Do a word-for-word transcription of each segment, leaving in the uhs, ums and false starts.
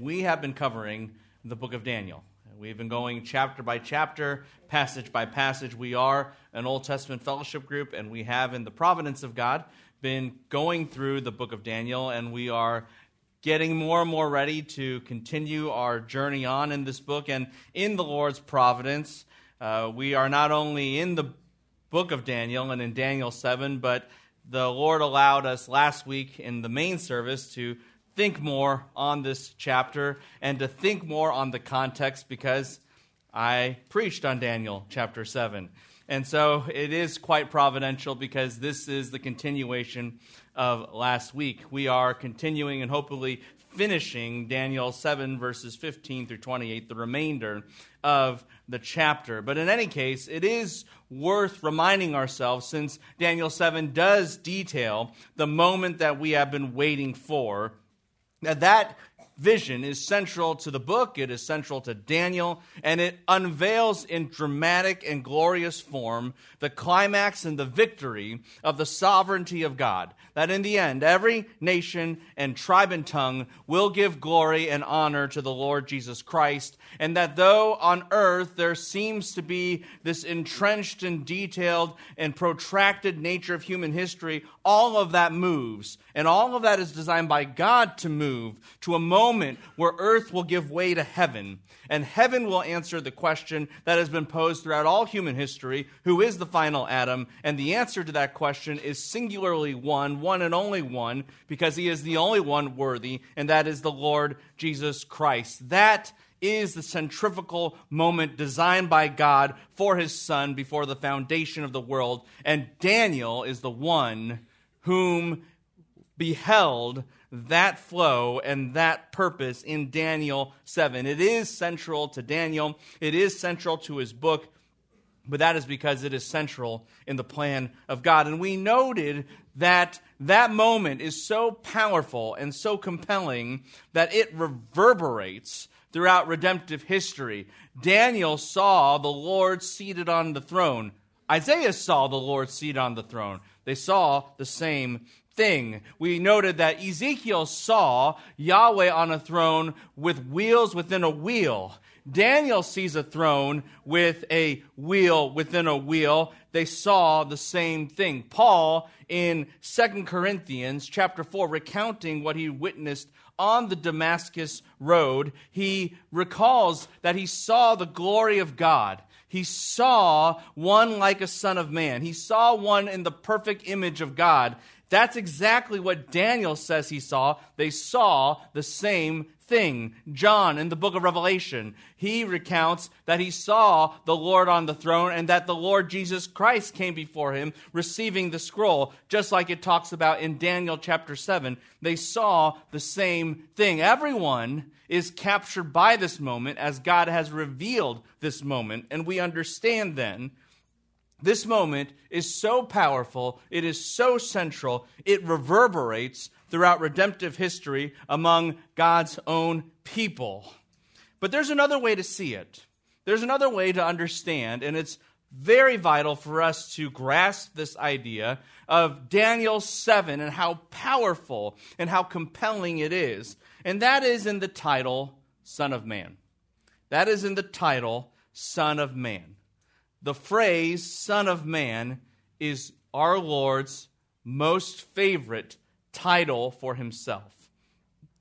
We have been covering the book of Daniel. We've been going chapter by chapter, passage by passage. We are an Old Testament fellowship group, and we have, in the providence of God, been going through the book of Daniel, and we are getting more and more ready to continue our journey on in this book. And in the Lord's providence, uh, we are not only in the book of Daniel and in Daniel seven, but the Lord allowed us last week in the main service to think more on this chapter and to think more on the context, because I preached on Daniel chapter seven. And so it is quite providential, because this is the continuation of last week. We are continuing and hopefully finishing Daniel seven verses fifteen through twenty-eight, the remainder of the chapter. But in any case, it is worth reminding ourselves, since Daniel seven does detail the moment that we have been waiting for. Now, that vision is central to the book, it is central to Daniel, and it unveils in dramatic and glorious form the climax and the victory of the sovereignty of God, that in the end, every nation and tribe and tongue will give glory and honor to the Lord Jesus Christ, and that though on earth there seems to be this entrenched and detailed and protracted nature of human history, all of that moves, and all of that is designed by God to move to a moment where earth will give way to heaven, and heaven will answer the question that has been posed throughout all human history: who is the final Adam? And the answer to that question is singularly one, one and only one, because he is the only one worthy, and that is the Lord Jesus Christ. That is the centrifugal moment designed by God for his Son before the foundation of the world, and Daniel is the one whom beheld that flow and that purpose in Daniel seven. It is central to Daniel. It is central to his book, but that is because it is central in the plan of God. And we noted that that moment is so powerful and so compelling that it reverberates throughout redemptive history. Daniel saw the Lord seated on the throne. Isaiah saw the Lord seated on the throne. They saw the same thing. We noted that Ezekiel saw Yahweh on a throne with wheels within a wheel. Daniel sees a throne with a wheel within a wheel. They saw the same thing. Paul, in Second Corinthians chapter four, recounting what he witnessed on the Damascus Road, he recalls that he saw the glory of God. He saw one like a son of man. He saw one in the perfect image of God. That's exactly what Daniel says he saw. They saw the same thing. John, in the book of Revelation, he recounts that he saw the Lord on the throne and that the Lord Jesus Christ came before him receiving the scroll, just like it talks about in Daniel chapter seven. They saw the same thing. Everyone is captured by this moment as God has revealed this moment, and we understand then this moment is so powerful, it is so central, it reverberates throughout redemptive history among God's own people. But there's another way to see it. There's another way to understand, and it's very vital for us to grasp this idea of Daniel seven and how powerful and how compelling it is. And that is in the title, Son of Man. That is in the title, Son of Man. The phrase Son of Man is our Lord's most favorite title for himself.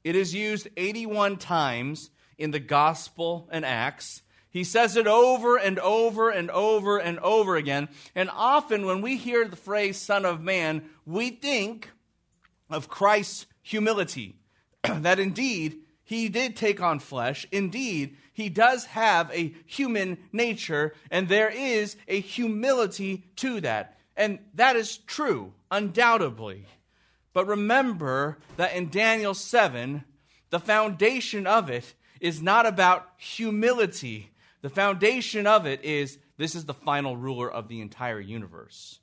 It is used eighty-one times in the Gospel and Acts. He says it over and over and over and over again. And often when we hear the phrase Son of Man, we think of Christ's humility, that indeed he did take on flesh. Indeed, he does have a human nature, and there is a humility to that. And that is true, undoubtedly. But remember that in Daniel seven, the foundation of it is not about humility. The foundation of it is, this is the final ruler of the entire universe.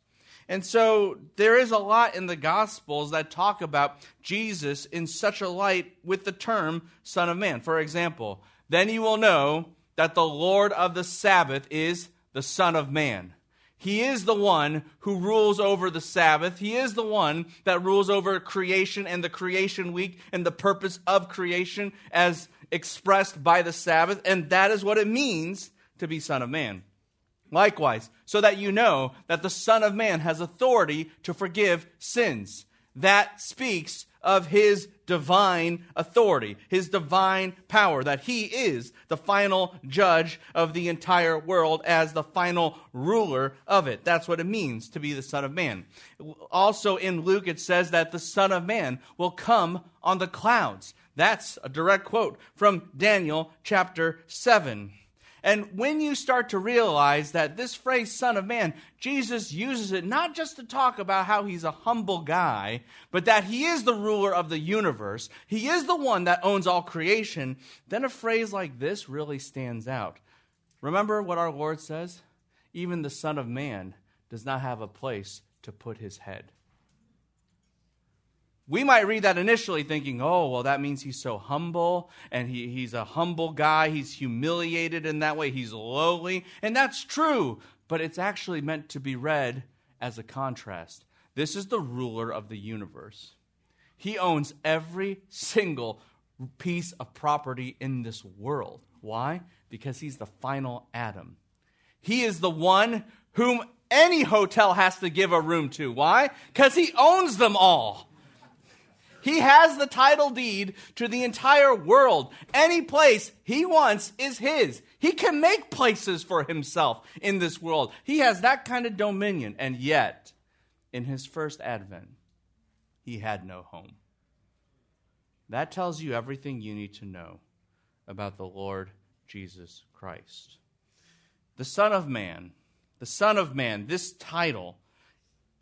And so there is a lot in the Gospels that talk about Jesus in such a light with the term Son of Man. For example, then you will know that the Lord of the Sabbath is the Son of Man. He is the one who rules over the Sabbath. He is the one that rules over creation and the creation week and the purpose of creation, as expressed by the Sabbath, and that is what it means to be Son of Man. Likewise, so that you know that the Son of Man has authority to forgive sins. That speaks of his divine authority, his divine power, that he is the final judge of the entire world as the final ruler of it. That's what it means to be the Son of Man. Also in Luke, it says that the Son of Man will come on the clouds. That's a direct quote from Daniel chapter seven. And when you start to realize that this phrase, Son of Man, Jesus uses it not just to talk about how he's a humble guy, but that he is the ruler of the universe. He is the one that owns all creation. Then a phrase like this really stands out. Remember what our Lord says? Even the Son of Man does not have a place to put his head. We might read that initially thinking, oh, well, that means he's so humble, and he, he's a humble guy. He's humiliated in that way. He's lowly. And that's true, but it's actually meant to be read as a contrast. This is the ruler of the universe. He owns every single piece of property in this world. Why? Because he's the final Adam. He is the one whom any hotel has to give a room to. Why? Because he owns them all. He has the title deed to the entire world. Any place he wants is his. He can make places for himself in this world. He has that kind of dominion. And yet, in his first advent, he had no home. That tells you everything you need to know about the Lord Jesus Christ. The Son of Man, the Son of Man, this title,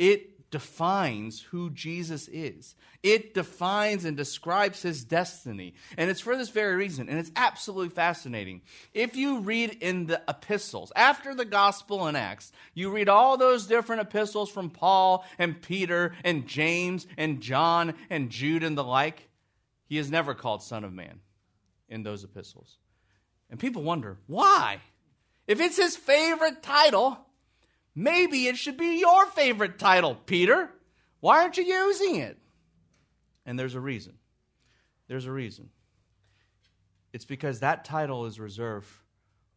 it defines who Jesus is. It defines and describes his destiny. And it's for this very reason, and it's absolutely fascinating. If you read in the epistles, after the gospel and Acts, you read all those different epistles from Paul and Peter and James and John and Jude and the like, he is never called Son of Man in those epistles. And people wonder, why? If it's his favorite title, maybe it should be your favorite title, Peter. Why aren't you using it? And there's a reason. There's a reason. It's because that title is reserved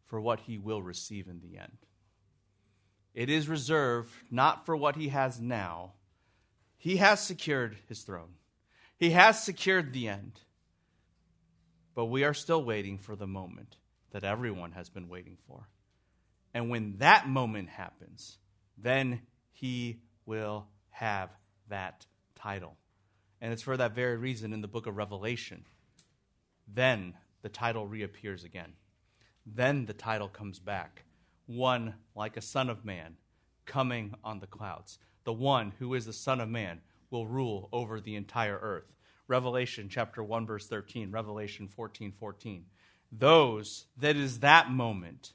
for what he will receive in the end. It is reserved not for what he has now. He has secured his throne. He has secured the end. But we are still waiting for the moment that everyone has been waiting for. And when that moment happens, then he will have that title. And it's for that very reason in the book of Revelation, then the title reappears again. Then the title comes back. One like a Son of Man coming on the clouds. The one who is the Son of Man will rule over the entire earth. Revelation chapter one, verse thirteen, Revelation fourteen, fourteen. Those, that is that moment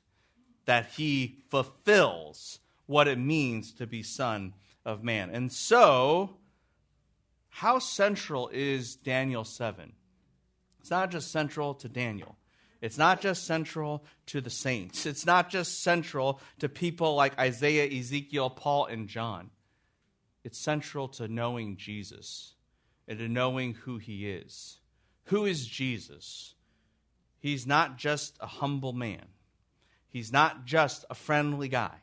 that he fulfills what it means to be Son of Man. And so, how central is Daniel seven? It's not just central to Daniel. It's not just central to the saints. It's not just central to people like Isaiah, Ezekiel, Paul, and John. It's central to knowing Jesus and to knowing who he is. Who is Jesus? He's not just a humble man. He's not just a friendly guy.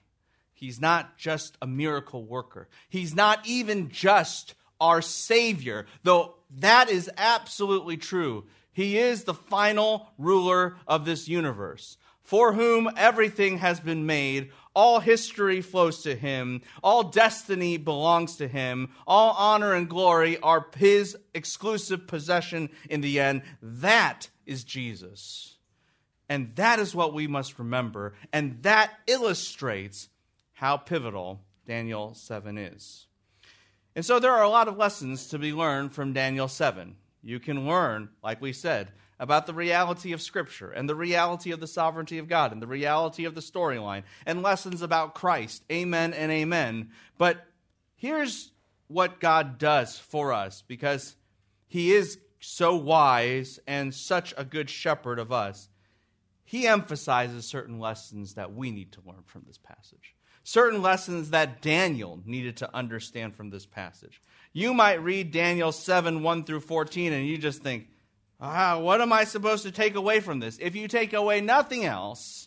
He's not just a miracle worker. He's not even just our Savior, though that is absolutely true. He is the final ruler of this universe, for whom everything has been made. All history flows to him. All destiny belongs to him. All honor and glory are his exclusive possession in the end. That is Jesus. And that is what we must remember, and that illustrates how pivotal Daniel seven is. And so there are a lot of lessons to be learned from Daniel seven. You can learn, like we said, about the reality of Scripture and the reality of the sovereignty of God and the reality of the storyline and lessons about Christ. Amen and amen. But here's what God does for us, because he is so wise and such a good shepherd of us. He emphasizes certain lessons that we need to learn from this passage. Certain lessons that Daniel needed to understand from this passage. You might read Daniel seven, one through fourteen, and you just think, Ah, what am I supposed to take away from this? If you take away nothing else,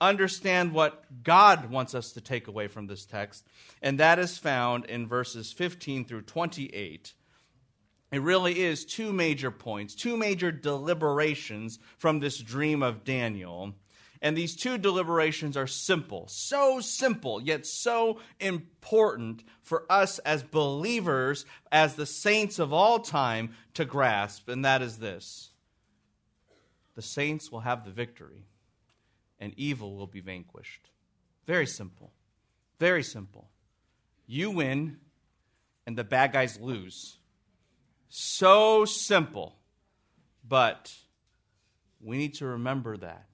understand what God wants us to take away from this text, and that is found in verses fifteen through twenty-eight. It really is two major points, two major deliberations from this dream of Daniel. And these two deliberations are simple, so simple, yet so important for us as believers, as the saints of all time, to grasp. And that is this: the saints will have the victory, and evil will be vanquished. Very simple, very simple. You win, and the bad guys lose. So simple, but we need to remember that.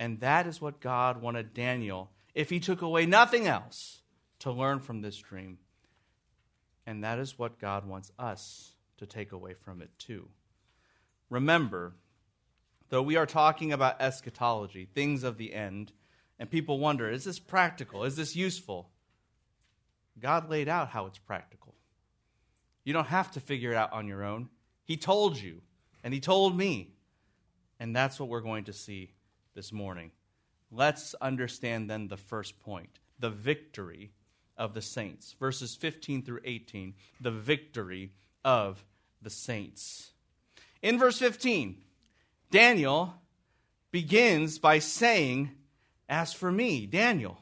And that is what God wanted Daniel, if he took away nothing else, to learn from this dream. And that is what God wants us to take away from it too. Remember, though we are talking about eschatology, things of the end, and people wonder, is this practical? Is this useful? God laid out how it's practical. You don't have to figure it out on your own. He told you, and he told me. And that's what we're going to see this morning. Let's understand then the first point, the victory of the saints. Verses fifteen through eighteen, the victory of the saints. In verse fifteen, Daniel begins by saying, "As for me, Daniel,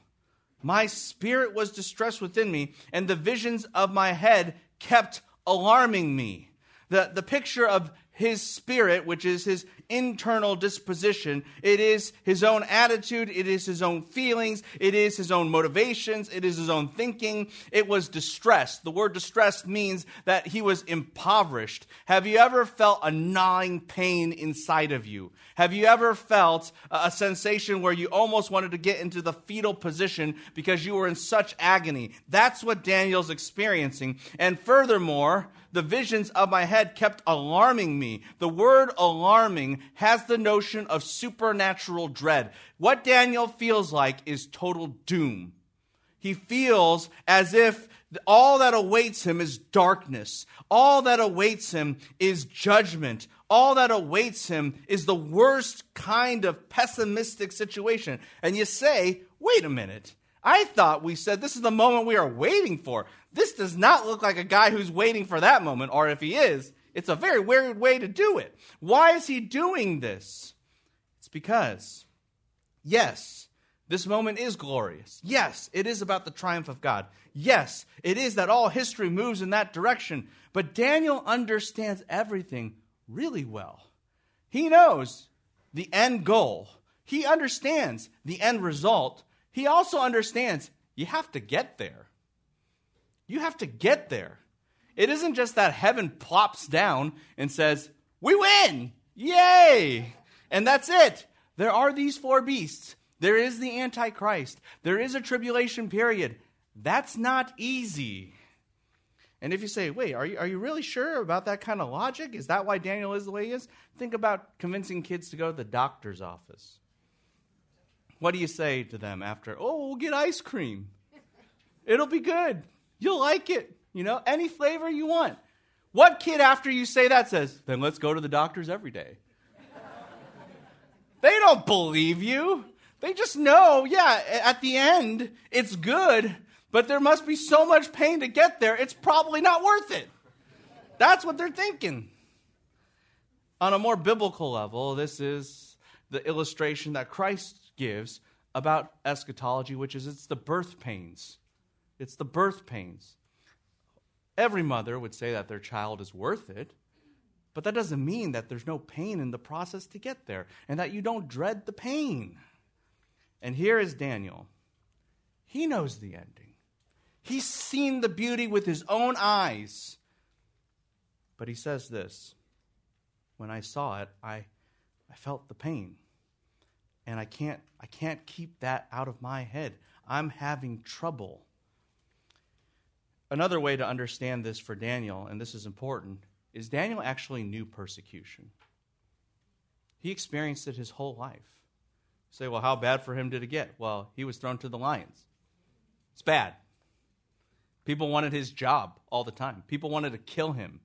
my spirit was distressed within me, and the visions of my head kept alarming me." The, the picture of his spirit, which is his internal disposition. It is his own attitude. It is his own feelings. It is his own motivations. It is his own thinking. It was distressed. The word distressed means that he was impoverished. Have you ever felt a gnawing pain inside of you? Have you ever felt a sensation where you almost wanted to get into the fetal position because you were in such agony? That's what Daniel's experiencing. And furthermore, the visions of my head kept alarming me. The word alarming has the notion of supernatural dread. What Daniel feels like is total doom. He feels as if all that awaits him is darkness. All that awaits him is judgment. All that awaits him is the worst kind of pessimistic situation. And you say, wait a minute. I thought we said this is the moment we are waiting for. This does not look like a guy who's waiting for that moment, or if he is, it's a very weird way to do it. Why is he doing this? It's because, yes, this moment is glorious. Yes, it is about the triumph of God. Yes, it is that all history moves in that direction. But Daniel understands everything really well. He knows the end goal. He understands the end result. He also understands you have to get there. You have to get there. It isn't just that heaven plops down and says, we win, yay, and that's it. There are these four beasts. There is the Antichrist. There is a tribulation period. That's not easy. And if you say, wait, are you, are you really sure about that kind of logic? Is that why Daniel is the way he is? Think about convincing kids to go to the doctor's office. What do you say to them after? Oh, we'll get ice cream. It'll be good. You'll like it. You know, any flavor you want. What kid after you say that says, then let's go to the doctors every day? They don't believe you. They just know, yeah, at the end, it's good, but there must be so much pain to get there, it's probably not worth it. That's what they're thinking. On a more biblical level, this is the illustration that Christ gives about eschatology, which is it's the birth pains. It's the birth pains. Every mother would say that their child is worth it, but that doesn't mean that there's no pain in the process to get there and that you don't dread the pain. And here is Daniel. He knows the ending. He's seen the beauty with his own eyes. But he says this, when I saw it, I, I felt the pain. And I can't, I can't keep that out of my head. I'm having trouble. Another way to understand this for Daniel, and this is important, is Daniel actually knew persecution. He experienced it his whole life. You say, well, how bad for him did it get? Well, he was thrown to the lions. It's bad. People wanted his job all the time. People wanted to kill him.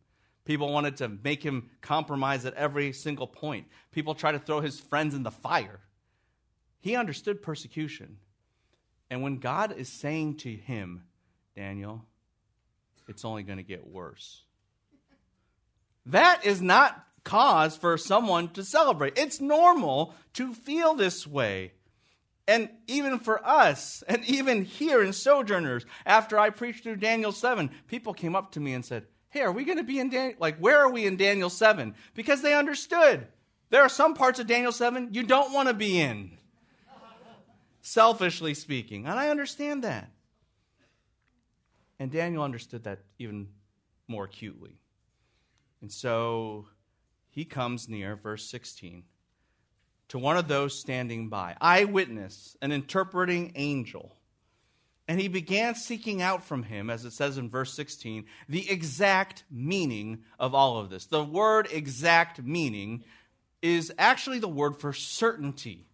People wanted to make him compromise at every single point. People tried to throw his friends in the fire. He understood persecution. And when God is saying to him, Daniel, it's only going to get worse, that is not cause for someone to celebrate. It's normal to feel this way. And even for us, and even here in Sojourners, after I preached through Daniel seven, people came up to me and said, hey, are we going to be in Daniel? Like, where are we in Daniel seven? Because they understood. There are some parts of Daniel seven you don't want to be in, selfishly speaking. And I understand that. And Daniel understood that even more acutely. And so he comes near, verse sixteen, to one of those standing by, eyewitness, an interpreting angel. And he began seeking out from him, as it says in verse sixteen, the exact meaning of all of this. The word exact meaning is actually the word for certainty.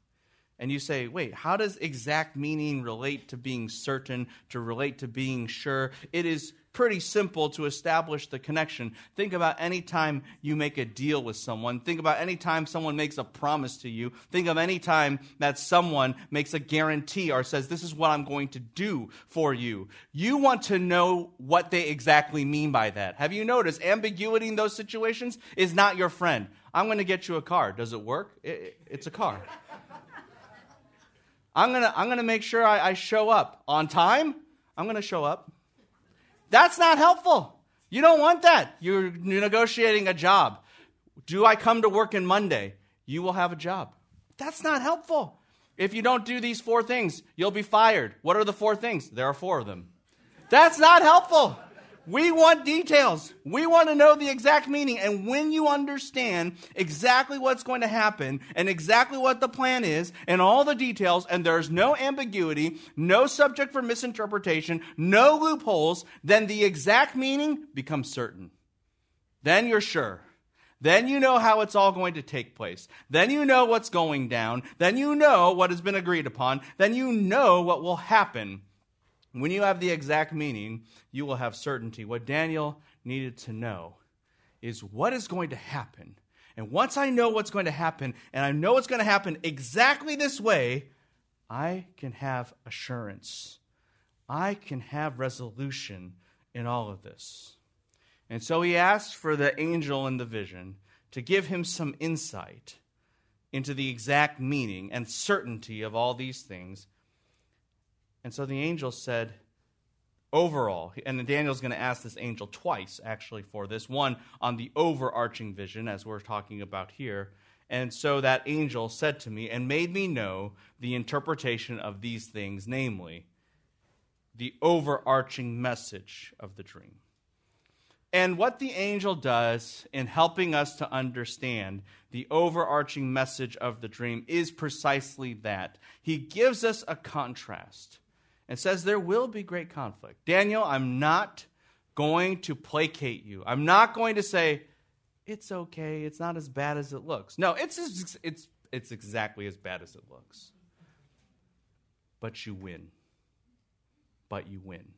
And you say, wait, how does exact meaning relate to being certain, to relate to being sure? It is pretty simple to establish the connection. Think about any time you make a deal with someone. Think about any time someone makes a promise to you. Think of any time that someone makes a guarantee or says, this is what I'm going to do for you. You want to know what they exactly mean by that. Have you noticed ambiguity in those situations is not your friend? I'm going to get you a car. Does it work? It, it, it's a car. I'm going to I'm gonna make sure I, I show up on time. I'm going to show up. That's not helpful. You don't want that. You're negotiating a job. Do I come to work on Monday? You will have a job. That's not helpful. If you don't do these four things, you'll be fired. What are the four things? There are four of them. That's not helpful. We want details. We want to know the exact meaning. And when you understand exactly what's going to happen and exactly what the plan is and all the details, and there's no ambiguity, no subject for misinterpretation, no loopholes, then the exact meaning becomes certain. Then you're sure. Then you know how it's all going to take place. Then you know what's going down. Then you know what has been agreed upon. Then you know what will happen. When you have the exact meaning, you will have certainty. What Daniel needed to know is what is going to happen. And once I know what's going to happen, and I know it's going to happen exactly this way, I can have assurance. I can have resolution in all of this. And so he asked for the angel in the vision to give him some insight into the exact meaning and certainty of all these things. And so the angel said, overall, and Daniel's going to ask this angel twice, actually, for this. One, on the overarching vision, as we're talking about here. And so that angel said to me, and made me know the interpretation of these things, namely, the overarching message of the dream. And what the angel does in helping us to understand the overarching message of the dream is precisely that. He gives us a contrast. And says there will be great conflict. Daniel, I'm not going to placate you. I'm not going to say, it's okay, it's not as bad as it looks. No, it's it's it's exactly as bad as it looks. But you win. But you win.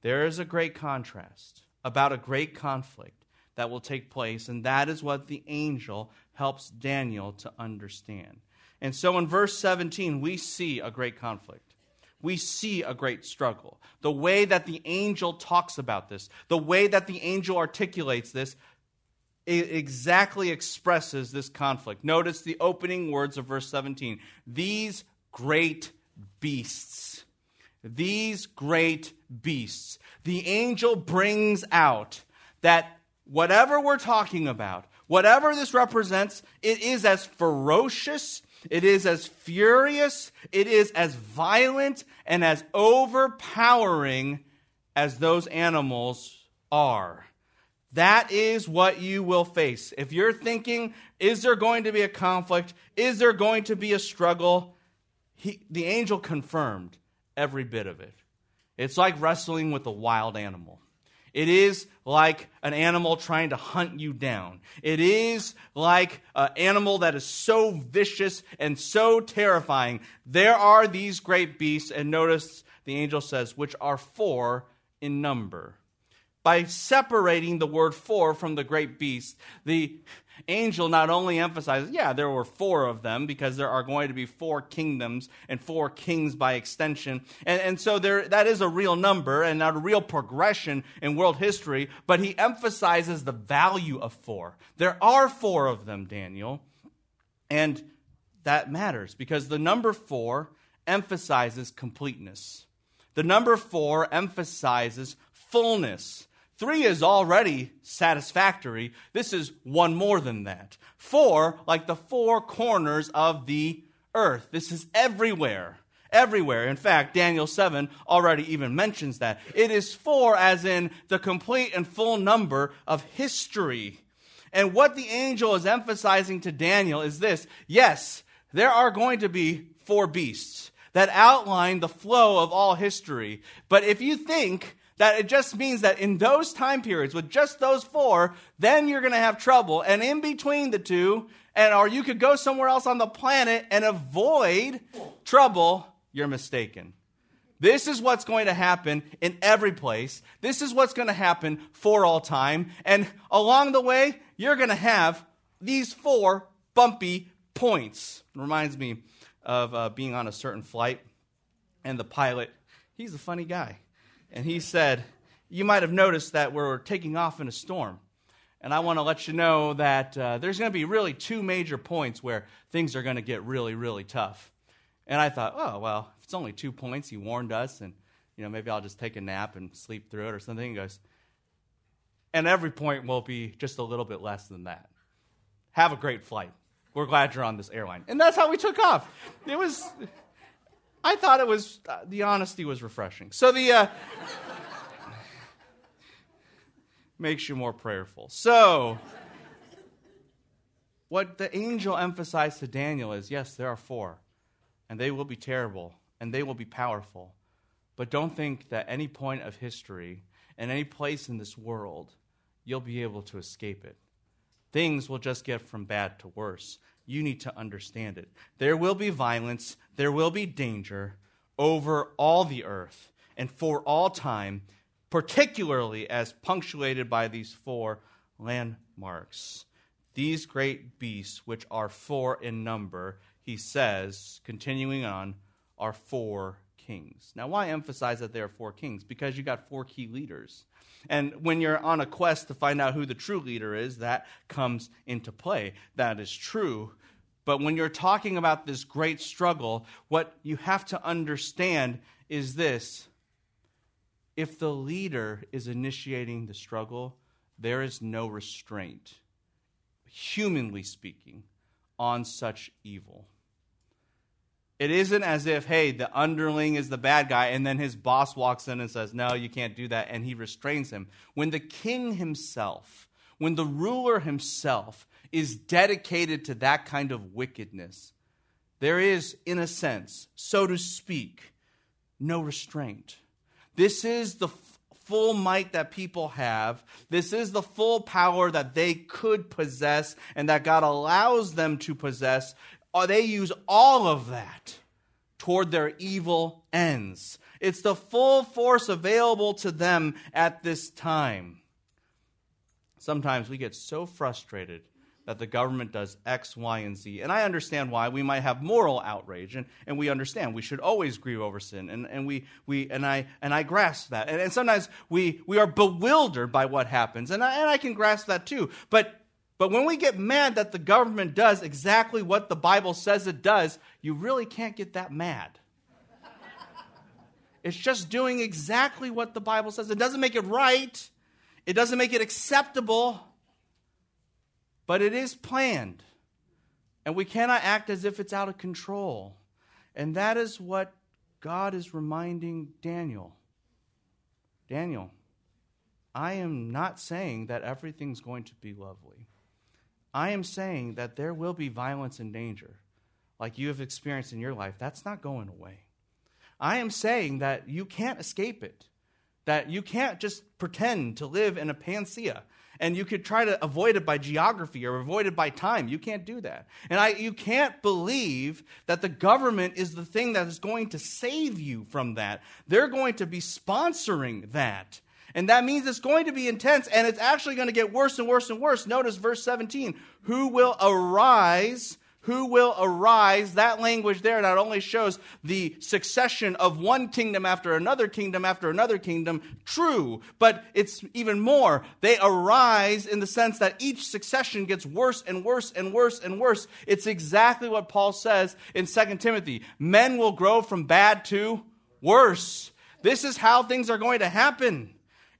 There is a great contrast about a great conflict that will take place, and that is what the angel helps Daniel to understand. And so in verse seventeen, we see a great conflict. We see a great struggle. The way that the angel talks about this, the way that the angel articulates this, it exactly expresses this conflict. Notice the opening words of verse seventeen. These great beasts. These great beasts. The angel brings out that whatever we're talking about, whatever this represents, it is as ferocious, it is as furious, it is as violent, and as overpowering as those animals are. That is what you will face. If you're thinking, is there going to be a conflict? Is there going to be a struggle? He, the angel confirmed every bit of it. It's like wrestling with a wild animal. It is like an animal trying to hunt you down. It is like an animal that is so vicious and so terrifying. There are these great beasts, and notice the angel says, which are four in number. by separating the word "for" from the great beast. The angel not only emphasizes, yeah, there were four of them, because there are going to be four kingdoms and four kings by extension. And, and so there, that is a real number and not a real progression in world history, but he emphasizes the value of four. There are four of them, Daniel. And that matters, because the number four emphasizes completeness. The number four emphasizes fullness. Three is already satisfactory. This is one more than that. Four, like the four corners of the earth. This is everywhere, everywhere. In fact, Daniel seven already even mentions that. It is four as in the complete and full number of history. And what the angel is emphasizing to Daniel is this: yes, there are going to be four beasts that outline the flow of all history. But if you think that it just means that in those time periods, with just those four, then you're going to have trouble. And in between the two, and or you could go somewhere else on the planet and avoid trouble, you're mistaken. This is what's going to happen in every place. This is what's going to happen for all time. And along the way, you're going to have these four bumpy points. It reminds me of uh, being on a certain flight, and the pilot, he's a funny guy. And he said, "You might have noticed that we're taking off in a storm. And I want to let you know that uh, there's going to be really two major points where things are going to get really, really tough." And I thought, oh, well, if it's only two points, he warned us, and you know, maybe I'll just take a nap and sleep through it or something. He goes, "And every point will be just a little bit less than that. Have a great flight. We're glad you're on this airline." And that's how we took off. It was... I thought it was, uh, the honesty was refreshing. So the, uh, makes you more prayerful. So what the angel emphasized to Daniel is, yes, there are four, and they will be terrible, and they will be powerful. But don't think that any point of history and any place in this world, you'll be able to escape it. Things will just get from bad to worse. You need to understand it. There will be violence, there will be danger over all the earth and for all time, particularly as punctuated by these four landmarks. These great beasts, which are four in number, he says, continuing on, are four kings. Now, why emphasize that there are four kings? Because you got four key leaders. And when you're on a quest to find out who the true leader is, that comes into play. That is true. But when you're talking about this great struggle, what you have to understand is this: if the leader is initiating the struggle, there is no restraint, humanly speaking, on such evil. It isn't as if, hey, the underling is the bad guy, and then his boss walks in and says, "No, you can't do that," and he restrains him. When the king himself, when the ruler himself is dedicated to that kind of wickedness, there is, in a sense, so to speak, no restraint. This is the f- full might that people have. This is the full power that they could possess and that God allows them to possess. Or they use all of that toward their evil ends. It's the full force available to them at this time. Sometimes we get so frustrated that the government does X, Y, and Z. And I understand why. We might have moral outrage, and, and we understand we should always grieve over sin. And, and we we and I and I grasp that. And, and sometimes we we are bewildered by what happens. And I and I can grasp that too. But But when we get mad that the government does exactly what the Bible says it does, you really can't get that mad. It's just doing exactly what the Bible says. It doesn't make it right. It doesn't make it acceptable. But it is planned. And we cannot act as if it's out of control. And that is what God is reminding Daniel. Daniel, I am not saying that everything's going to be lovely. I am saying that there will be violence and danger like you have experienced in your life. That's not going away. I am saying that you can't escape it, that you can't just pretend to live in a panacea, and you could try to avoid it by geography or avoid it by time. You can't do that. And I, you can't believe that the government is the thing that is going to save you from that. They're going to be sponsoring that. And that means it's going to be intense, and it's actually going to get worse and worse and worse. Notice verse seventeen. Who will arise? Who will arise? That language there not only shows the succession of one kingdom after another kingdom after another kingdom, true, but it's even more. They arise in the sense that each succession gets worse and worse and worse and worse. It's exactly what Paul says in Second Timothy. Men will grow from bad to worse. This is how things are going to happen.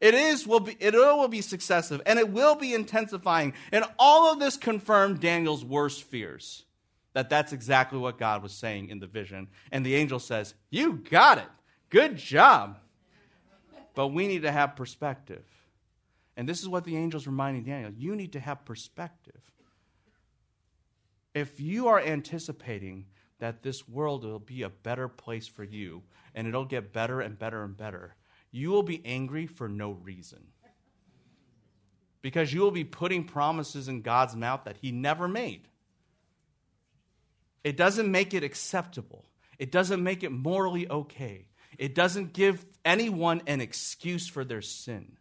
It is will be it will be successive, and it will be intensifying. And all of this confirmed Daniel's worst fears. That that's exactly what God was saying in the vision. And the angel says, you got it. Good job. But we need to have perspective. And this is what the angel's reminding Daniel. You need to have perspective. If you are anticipating that this world will be a better place for you, and it'll get better and better and better, you will be angry for no reason. Because you will be putting promises in God's mouth that he never made. It doesn't make it acceptable. It doesn't make it morally okay. It doesn't give anyone an excuse for their sin.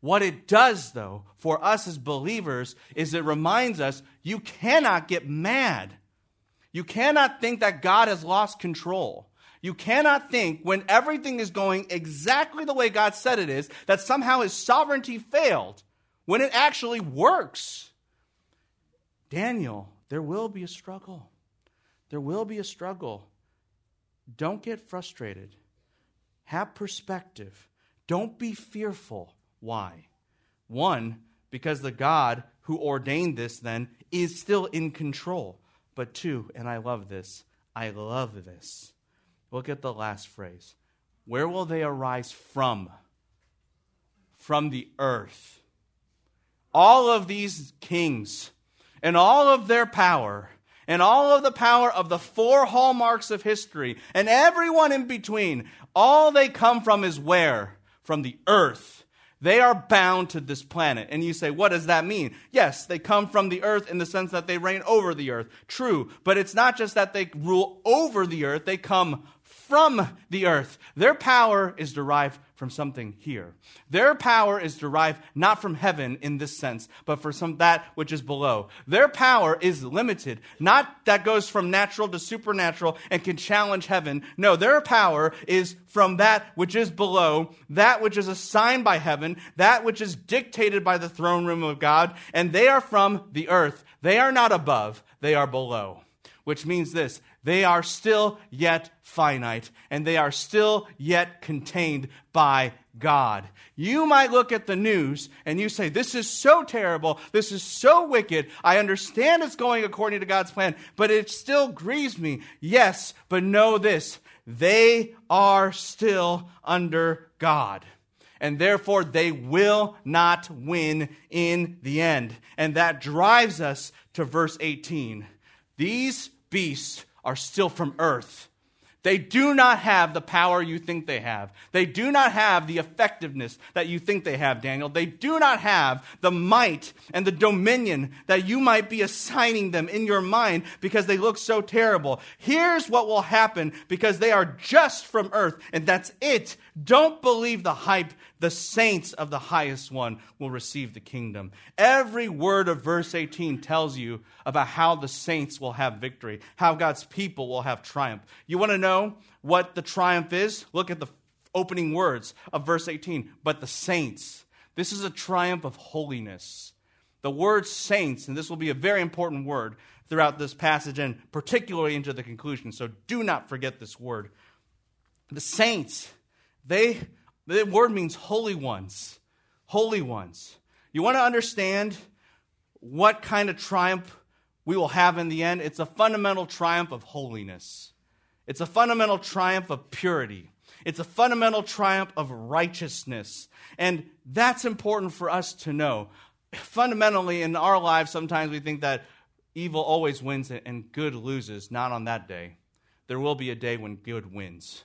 What it does, though, for us as believers is it reminds us you cannot get mad. You cannot think that God has lost control. You cannot think when everything is going exactly the way God said it is that somehow his sovereignty failed when it actually works. Daniel, there will be a struggle. There will be a struggle. Don't get frustrated. Have perspective. Don't be fearful. Why? One, because the God who ordained this then is still in control. But two, and I love this, I love this. Look at the last phrase. Where will they arise from? From the earth. All of these kings and all of their power and all of the power of the four hallmarks of history and everyone in between, all they come from is where? From the earth. They are bound to this planet. And you say, what does that mean? Yes, they come from the earth in the sense that they reign over the earth. True, but it's not just that they rule over the earth. They come from the earth. Their power is derived from something here. Their power is derived not from heaven in this sense, but from some that which is below. Their power is limited, not that goes from natural to supernatural and can challenge heaven. No, their power is from that which is below, that which is assigned by heaven, that which is dictated by the throne room of God, and they are from the earth. They are not above, they are below, which means this. They are still yet finite, and they are still yet contained by God. You might look at the news and you say, this is so terrible, this is so wicked, I understand it's going according to God's plan, but it still grieves me. Yes, but know this, they are still under God. And therefore, they will not win in the end. And that drives us to verse eighteen. These beasts are still from earth. They do not have the power you think they have. They do not have the effectiveness that you think they have, Daniel. They do not have the might and the dominion that you might be assigning them in your mind because they look so terrible. Here's what will happen because they are just from earth, and that's it. Don't believe the hype. The saints of the highest one will receive the kingdom. Every word of verse eighteen tells you about how the saints will have victory, how God's people will have triumph. You want to know what the triumph is? Look at the opening words of verse eighteen. But the saints, this is a triumph of holiness. The word saints, and this will be a very important word throughout this passage and particularly into the conclusion, so do not forget this word. The saints, they... The word means holy ones, holy ones. You want to understand what kind of triumph we will have in the end? It's a fundamental triumph of holiness. It's a fundamental triumph of purity. It's a fundamental triumph of righteousness. And that's important for us to know. Fundamentally, in our lives, sometimes we think that evil always wins and good loses. Not on that day. There will be a day when good wins.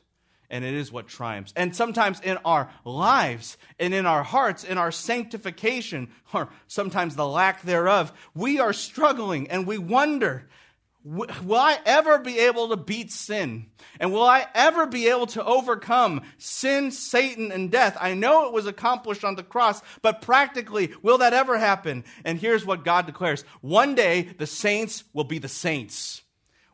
And it is what triumphs. And sometimes in our lives and in our hearts, in our sanctification, or sometimes the lack thereof, we are struggling and we wonder, Will I ever be able to beat sin? And will I ever be able to overcome sin, Satan, and death? I know it was accomplished on the cross, but practically, will that ever happen? And here's what God declares. One day, the saints will be the saints.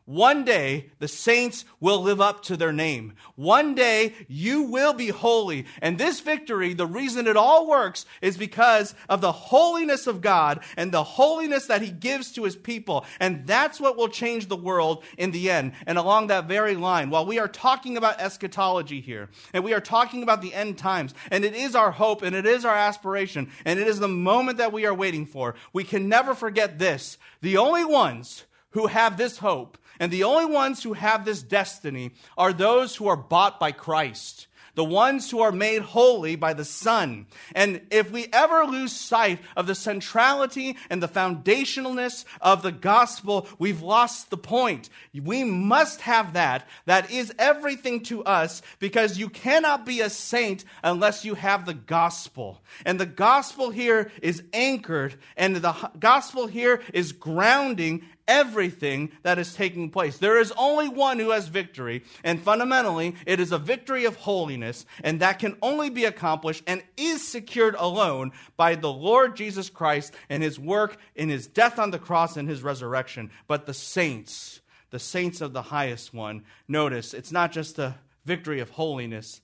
One day, the saints will live up to their name. One day, you will be holy. And this victory, the reason it all works is because of the holiness of God and the holiness that he gives to his people. And that's what will change the world in the end. And along that very line, while we are talking about eschatology here, and we are talking about the end times, and it is our hope, and it is our aspiration, and it is the moment that we are waiting for, we can never forget this. The only ones who have this hope and the only ones who have this destiny are those who are bought by Christ, the ones who are made holy by the Son. And if we ever lose sight of the centrality and the foundationalness of the gospel, we've lost the point. We must have that. That is everything to us, because you cannot be a saint unless you have the gospel. And the gospel here is anchored, and the gospel here is grounding everything that is taking place. There is only one who has victory, and fundamentally, it is a victory of holiness, and that can only be accomplished and is secured alone by the Lord Jesus Christ and his work in his death on the cross and his resurrection. But the saints, the saints of the highest one, notice it's not just a victory of holiness.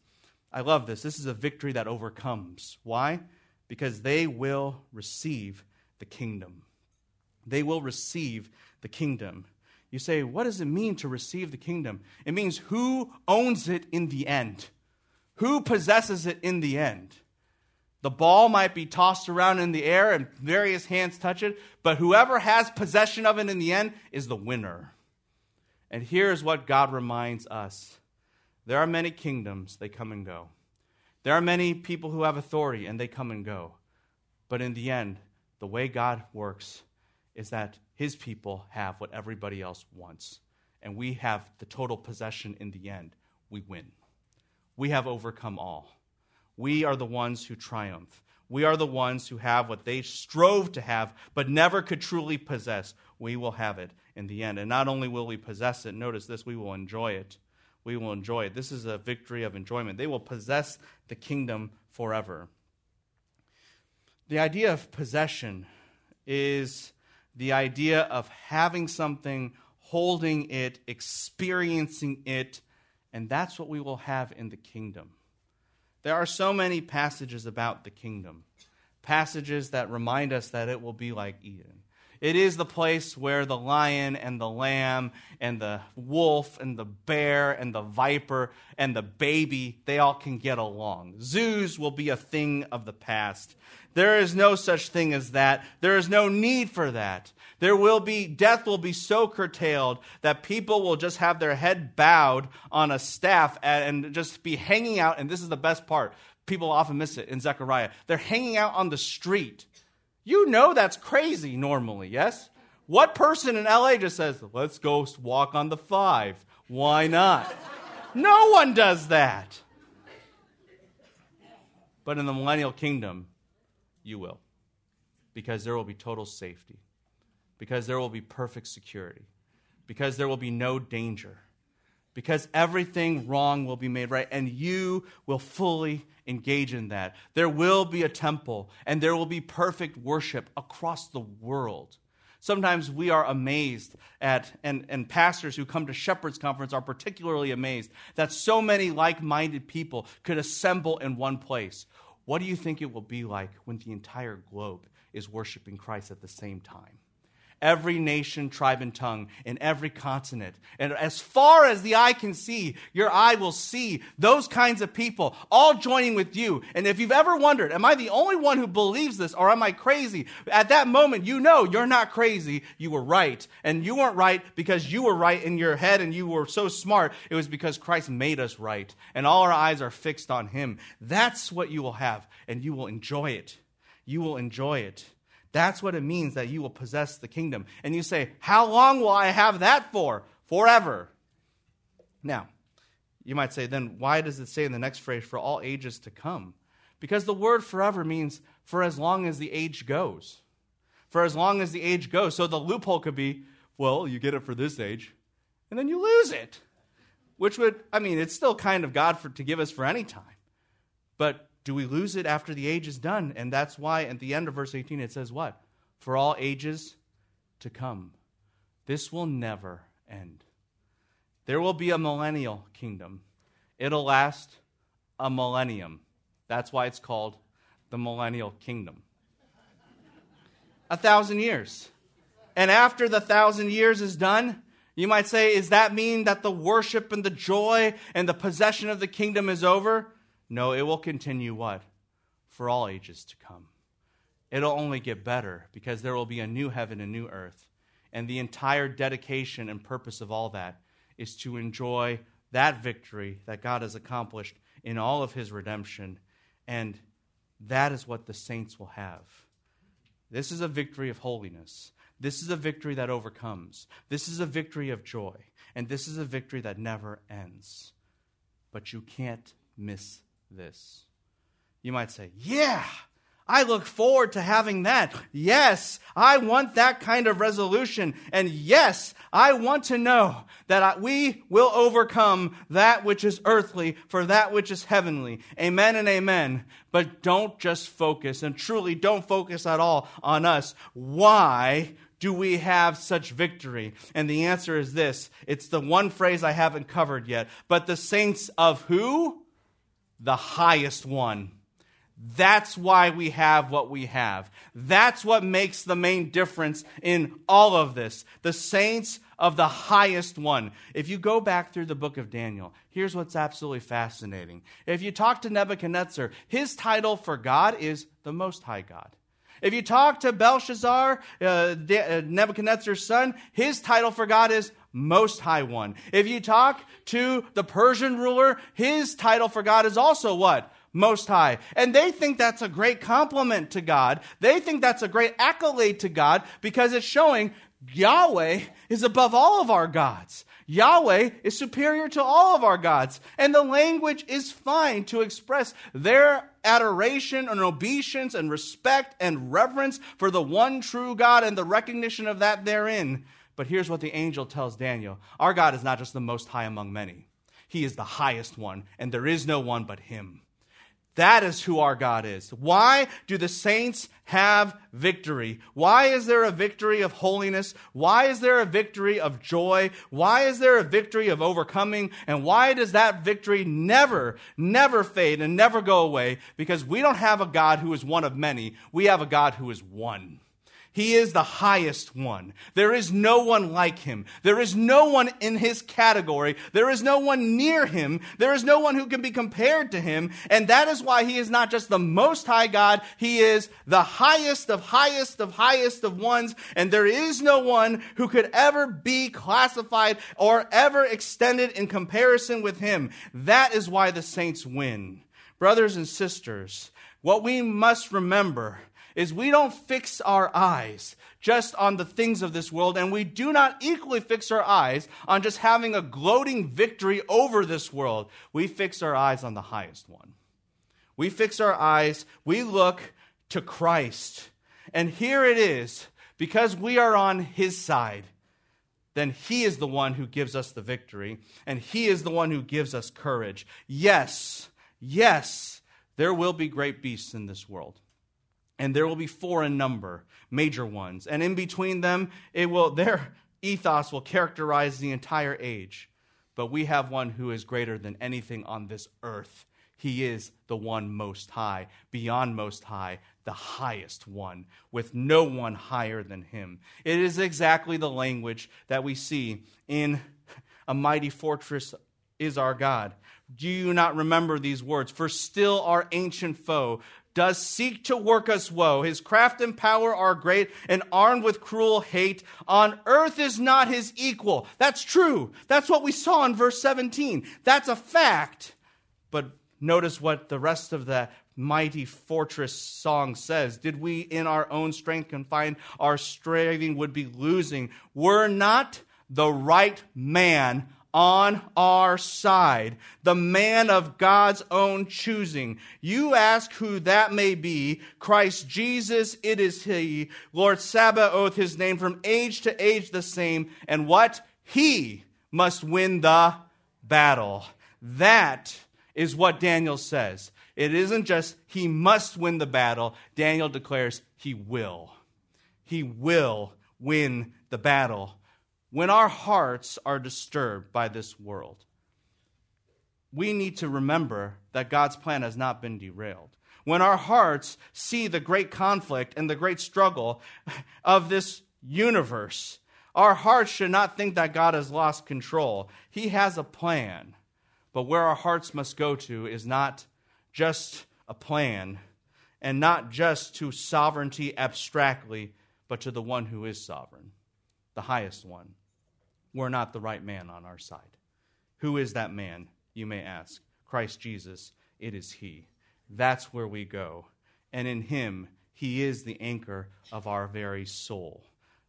I love this. This is a victory that overcomes. Why? Because they will receive the kingdom. They will receive the kingdom. You say, what does it mean to receive the kingdom? It means who owns it in the end? Who possesses it in the end? The ball might be tossed around in the air and various hands touch it, but whoever has possession of it in the end is the winner. And here's what God reminds us. There are many kingdoms, they come and go. There are many people who have authority, and they come and go. But in the end, the way God works is that his people have what everybody else wants, and we have the total possession in the end. We win. We have overcome all. We are the ones who triumph. We are the ones who have what they strove to have but never could truly possess. We will have it in the end. And not only will we possess it, notice this, we will enjoy it. We will enjoy it. This is a victory of enjoyment. They will possess the kingdom forever. The idea of possession is the idea of having something, holding it, experiencing it, and that's what we will have in the kingdom. There are so many passages about the kingdom, passages that remind us that it will be like Eden. It is the place where the lion and the lamb and the wolf and the bear and the viper and the baby, they all can get along. Zoos will be a thing of the past. There is no such thing as that. There is no need for that. There will be, death will be so curtailed that people will just have their head bowed on a staff and just be hanging out. And this is the best part. People often miss it in Zechariah. They're hanging out on the street. You know that's crazy normally, yes? What person in L A just says, let's go walk on the five? Why not? No one does that. But in the millennial kingdom, you will. Because there will be total safety. Because there will be perfect security. Because there will be no danger. Because everything wrong will be made right, and you will fully engage in that. There will be a temple, and there will be perfect worship across the world. Sometimes we are amazed at, and, and pastors who come to Shepherd's Conference are particularly amazed that so many like-minded people could assemble in one place. What do you think it will be like when the entire globe is worshiping Christ at the same time? Every nation, tribe, and tongue, in every continent. And as far as the eye can see, your eye will see those kinds of people all joining with you. And if you've ever wondered, am I the only one who believes this, or am I crazy? At that moment, you know you're not crazy. You were right. And you weren't right because you were right in your head and you were so smart. It was because Christ made us right. And all our eyes are fixed on him. That's what you will have. And you will enjoy it. You will enjoy it. That's what it means that you will possess the kingdom. And you say, how long will I have that for? Forever. Now, you might say, then why does it say in the next phrase, for all ages to come? Because the word forever means for as long as the age goes. For as long as the age goes. So the loophole could be, Well, you get it for this age, and then you lose it, which would, I mean, it's still kind of God for, to give us for any time. But do we lose it after the age is done? And that's why at the end of verse eighteen, it says what? For all ages to come. This will never end. There will be a millennial kingdom. It'll last a millennium. That's why it's called the millennial kingdom. A thousand years. And after the thousand years is done, you might say, does that mean that the worship and the joy and the possession of the kingdom is over? No, it will continue what? For all ages to come. It'll only get better because there will be a new heaven and new earth. And the entire dedication and purpose of all that is to enjoy that victory that God has accomplished in all of his redemption. And that is what the saints will have. This is a victory of holiness. This is a victory that overcomes. This is a victory of joy. And this is a victory that never ends. But you can't miss this. You might say, yeah, I look forward to having that. Yes, I want that kind of resolution. And yes, I want to know that we will overcome that which is earthly for that which is heavenly. Amen and amen. But don't just focus, and truly don't focus at all on us. Why do we have such victory? And the answer is this. It's the one phrase I haven't covered yet. But the saints of who? The highest one. That's why we have what we have. That's what makes the main difference in all of this. The saints of the highest one. If you go back through the book of Daniel, here's what's absolutely fascinating. If you talk to Nebuchadnezzar, his title for God is the Most High God. If you talk to Belshazzar, uh, De- Nebuchadnezzar's son, his title for God is Most High One. If you talk to the Persian ruler, his title for God is also what? Most High. And they think that's a great compliment to God. They think that's a great accolade to God because it's showing Yahweh is above all of our gods. Yahweh is superior to all of our gods. And the language is fine to express their adoration and obeisance and respect and reverence for the one true God and the recognition of that therein. But here's what the angel tells Daniel. Our God is not just the most high among many. He is the highest one, and there is no one but him. That is who our God is. Why do the saints have victory? Why is there a victory of holiness? Why is there a victory of joy? Why is there a victory of overcoming? And why does that victory never, never fade and never go away? Because we don't have a God who is one of many. We have a God who is one. He is the highest one. There is no one like him. There is no one in his category. There is no one near him. There is no one who can be compared to him. And that is why he is not just the most high God. He is the highest of highest of highest of ones. And there is no one who could ever be classified or ever extended in comparison with him. That is why the saints win. Brothers and sisters, what we must remember is we don't fix our eyes just on the things of this world, and we do not equally fix our eyes on just having a gloating victory over this world. We fix our eyes on the highest one. We fix our eyes, we look to Christ. And here it is, because we are on his side, then he is the one who gives us the victory, and he is the one who gives us courage. Yes, yes, there will be great beasts in this world. And there will be four in number, major ones. And in between them, it will their ethos will characterize the entire age. But we have one who is greater than anything on this earth. He is the one most high, beyond most high, the highest one, with no one higher than him. It is exactly the language that we see in A Mighty Fortress is Our God. Do you not remember these words? For still our ancient foe does seek to work us woe. His craft and power are great and armed with cruel hate. On earth is not his equal. That's true. That's what we saw in verse seventeen. That's a fact. But notice what the rest of the Mighty Fortress song says. Did we in our own strength confine our striving would be losing? Were not the right man on our side, the man of God's own choosing. You ask who that may be. Christ Jesus, it is he. Lord Sabaoth, his name, from age to age the same. And what? He must win the battle. That is what Daniel says. It isn't just he must win the battle. Daniel declares he will. He will win the battle. When our hearts are disturbed by this world, we need to remember that God's plan has not been derailed. When our hearts see the great conflict and the great struggle of this universe, our hearts should not think that God has lost control. He has a plan, but where our hearts must go to is not just a plan and not just to sovereignty abstractly, but to the one who is sovereign, the highest one. We're not the right man on our side. Who is that man, you may ask? Christ Jesus, it is he. That's where we go. And in him, he is the anchor of our very soul.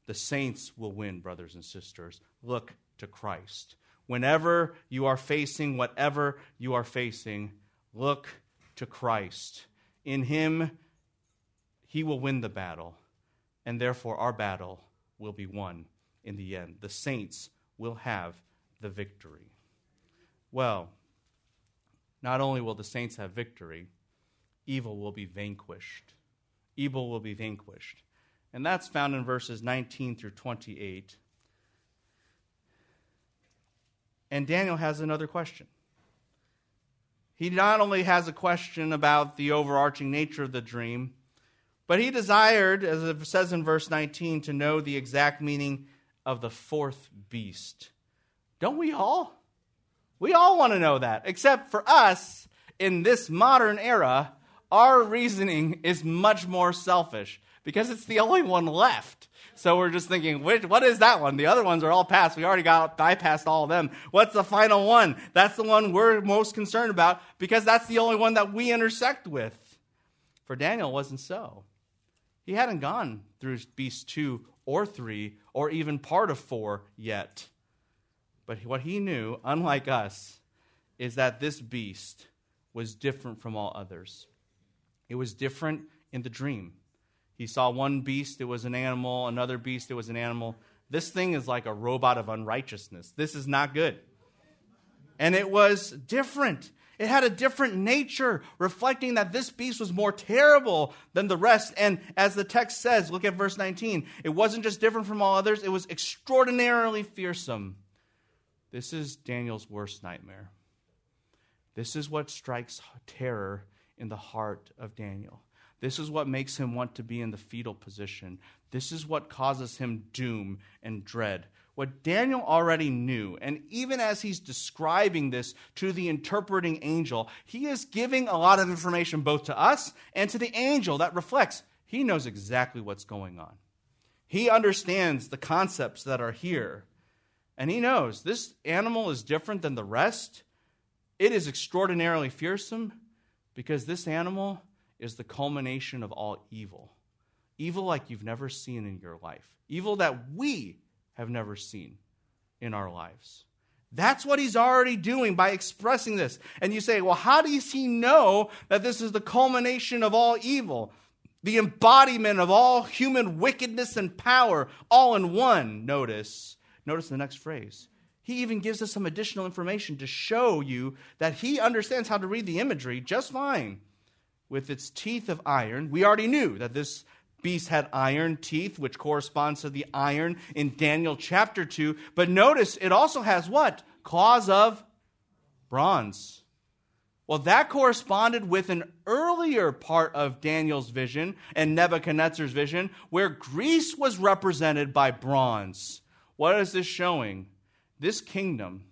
The saints will win, brothers and sisters. Look to Christ. Whenever you are facing whatever you are facing, look to Christ. In him, he will win the battle, and therefore our battle will be won in the end. The saints will have the victory. Well, not only will the saints have victory, evil will be vanquished. Evil will be vanquished. And that's found in verses nineteen through twenty-eight. And Daniel has another question. He not only has a question about the overarching nature of the dream, but he desired, as it says in verse nineteen, to know the exact meaning of the fourth beast. Don't we all? We all want to know that. Except for us, in this modern era, our reasoning is much more selfish because it's the only one left. So we're just thinking, which, what is that one? The other ones are all passed. We already got bypassed all of them. What's the final one? That's the one we're most concerned about because that's the only one that we intersect with. For Daniel, it wasn't so. He hadn't gone through beast two or three or even part of four yet. But what he knew, unlike us, is that this beast was different from all others. It was different in the dream. He saw one beast, it was an animal, another beast, it was an animal. This thing is like a robot of unrighteousness. This is not good. And it was different. It had a different nature, reflecting that this beast was more terrible than the rest. And as the text says, look at verse nineteen, it wasn't just different from all others, it was extraordinarily fearsome. This is Daniel's worst nightmare. This is what strikes terror in the heart of Daniel. This is what makes him want to be in the fetal position. This is what causes him doom and dread. What Daniel already knew, and even as he's describing this to the interpreting angel, he is giving a lot of information both to us and to the angel that reflects he knows exactly what's going on. He understands the concepts that are here, and he knows this animal is different than the rest. It is extraordinarily fearsome because this animal is the culmination of all evil. Evil like you've never seen in your life. Evil that we have never seen in our lives. That's what he's already doing by expressing this. And you say, well, how does he know that this is the culmination of all evil, the embodiment of all human wickedness and power, all in one? Notice, notice the next phrase. He even gives us some additional information to show you that he understands how to read the imagery just fine. With its teeth of iron, we already knew that this beast had iron teeth, which corresponds to the iron in Daniel chapter two. But notice it also has what? Claws of bronze. Well, that corresponded with an earlier part of Daniel's vision and Nebuchadnezzar's vision where Greece was represented by bronze. What is this showing? This kingdom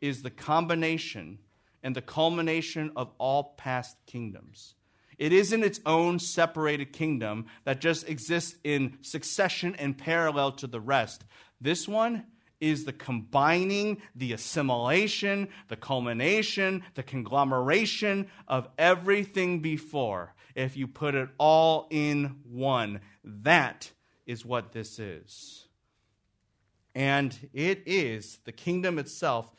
is the combination and the culmination of all past kingdoms. It isn't its own separated kingdom that just exists in succession and parallel to the rest. This one is the combining, the assimilation, the culmination, the conglomeration of everything before. If you put it all in one, that is what this is. And it is, the kingdom itself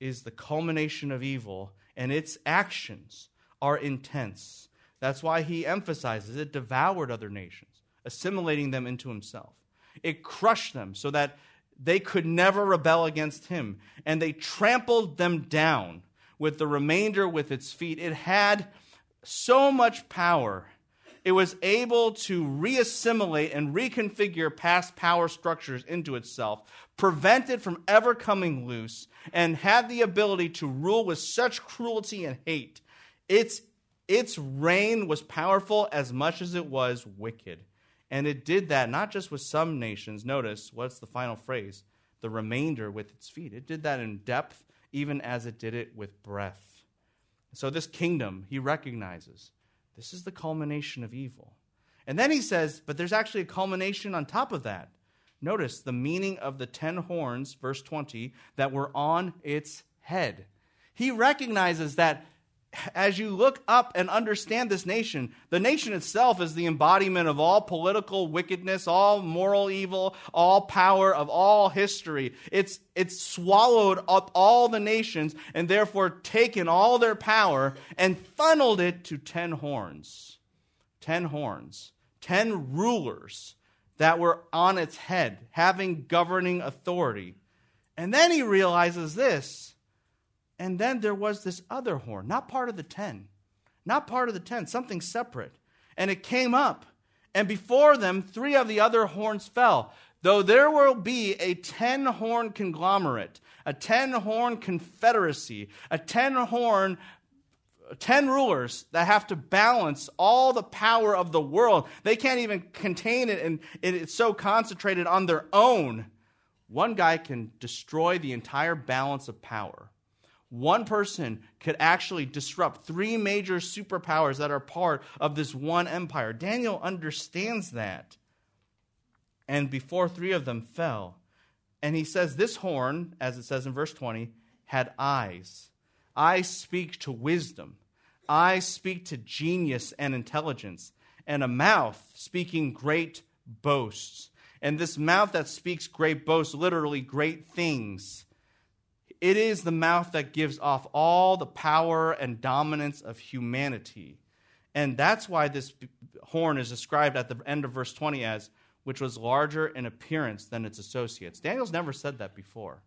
is the culmination of evil, and its actions are intense. That's why he emphasizes it devoured other nations, assimilating them into himself. It crushed them so that they could never rebel against him, and they trampled them down with the remainder with its feet. It had so much power. It was able to reassimilate and reconfigure past power structures into itself, prevent it from ever coming loose, and had the ability to rule with such cruelty and hate. Its, its reign was powerful as much as it was wicked. And it did that not just with some nations. Notice, what's the final phrase? The remainder with its feet. It did that in depth, even as it did it with breath. So this kingdom, he recognizes, this is the culmination of evil. And then he says, but there's actually a culmination on top of that. Notice the meaning of the ten horns, verse twenty, that were on its head. He recognizes that as you look up and understand this nation, the nation itself is the embodiment of all political wickedness, all moral evil, all power of all history. It's it's swallowed up all the nations and therefore taken all their power and funneled it to ten horns. Ten horns. Ten rulers that were on its head, having governing authority. And then he realizes this. And then there was this other horn, not part of the ten, not part of the ten, something separate. And it came up, and before them, three of the other horns fell. Though there will be a ten-horn conglomerate, a ten-horn confederacy, a ten-horn, ten rulers that have to balance all the power of the world. They can't even contain it, and it's so concentrated on their own. One guy can destroy the entire balance of power. One person could actually disrupt three major superpowers that are part of this one empire. Daniel understands that. And before three of them fell, and he says this horn, as it says in verse twenty, had eyes. Eyes speak to wisdom. Eyes speak to genius and intelligence. And a mouth speaking great boasts. And this mouth that speaks great boasts, literally great things, it is the mouth that gives off all the power and dominance of humanity. And that's why this horn is described at the end of verse twenty as, which was larger in appearance than its associates. Daniel's never said that before.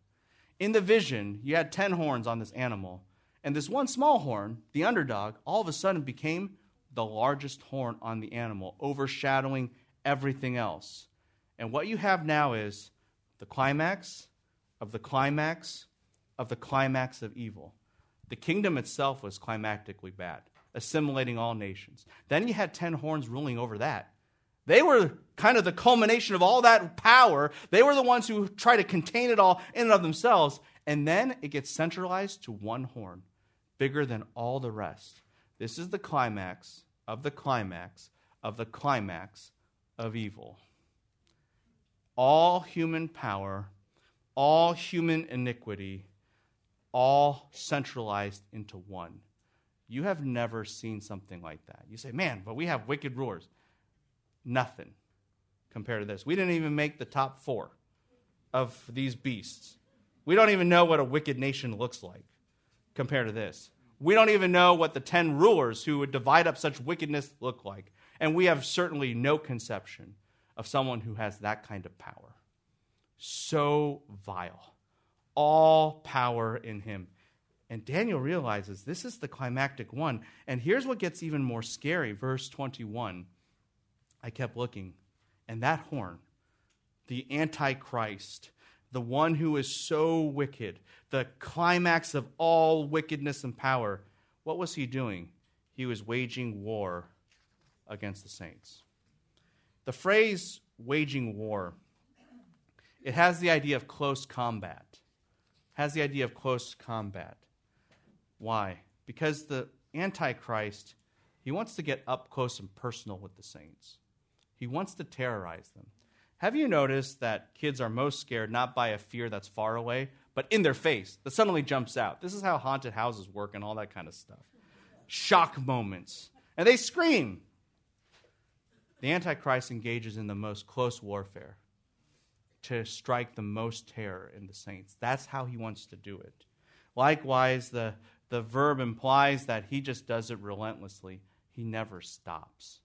In the vision, you had ten horns on this animal, and this one small horn, the underdog, all of a sudden became the largest horn on the animal, overshadowing everything else. And what you have now is the climax of the climax of the climax of evil. The kingdom itself was climactically bad, assimilating all nations. Then you had ten horns ruling over that. They were kind of the culmination of all that power. They were the ones who try to contain it all in and of themselves. And then it gets centralized to one horn, bigger than all the rest. This is the climax of the climax of the climax of evil. All human power, all human iniquity, all centralized into one. You have never seen something like that. You say, man, but we have wicked rulers. Nothing compared to this. We didn't even make the top four of these beasts. We don't even know what a wicked nation looks like compared to this. We don't even know what the ten rulers who would divide up such wickedness look like. And we have certainly no conception of someone who has that kind of power. So vile. All power in him. And Daniel realizes this is the climactic one. And here's what gets even more scary. Verse twenty-one, I kept looking, and that horn, the Antichrist, the one who is so wicked, the climax of all wickedness and power, what was he doing? He was waging war against the saints. The phrase waging war, it has the idea of close combat. has the idea of close combat. Why? Because the Antichrist, he wants to get up close and personal with the saints. He wants to terrorize them. Have you noticed that kids are most scared not by a fear that's far away, but in their face that suddenly jumps out? This is how haunted houses work and all that kind of stuff. Shock moments. And they scream. The Antichrist engages in the most close warfare. to strike the most terror in the saints. That's how he wants to do it. Likewise, the, the verb implies that he just does it relentlessly. He never stops.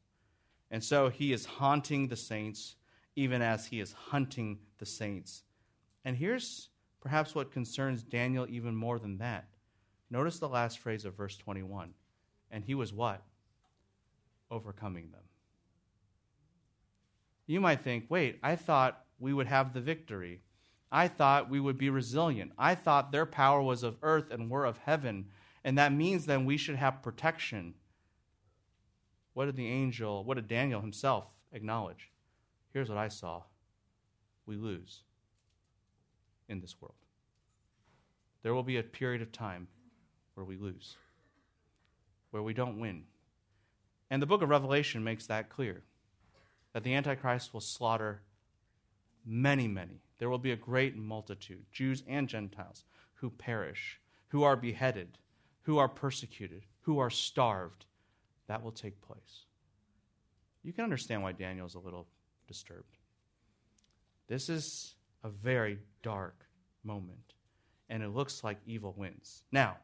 And so he is haunting the saints, even as he is hunting the saints. And here's perhaps what concerns Daniel even more than that. Notice the last phrase of verse twenty-one. And he was what? Overcoming them. You might think, wait, I thought we would have the victory. I thought we would be resilient. I thought their power was of earth and we're of heaven. And that means then we should have protection. What did the angel, what did Daniel himself acknowledge? Here's what I saw. We lose in this world. There will be a period of time where we lose, where we don't win. And the book of Revelation makes that clear, that the Antichrist will slaughter many, many. There will be a great multitude, Jews and Gentiles, who perish, who are beheaded, who are persecuted, who are starved. That will take place. You can understand why Daniel's a little disturbed. This is a very dark moment, and it looks like evil wins. Now,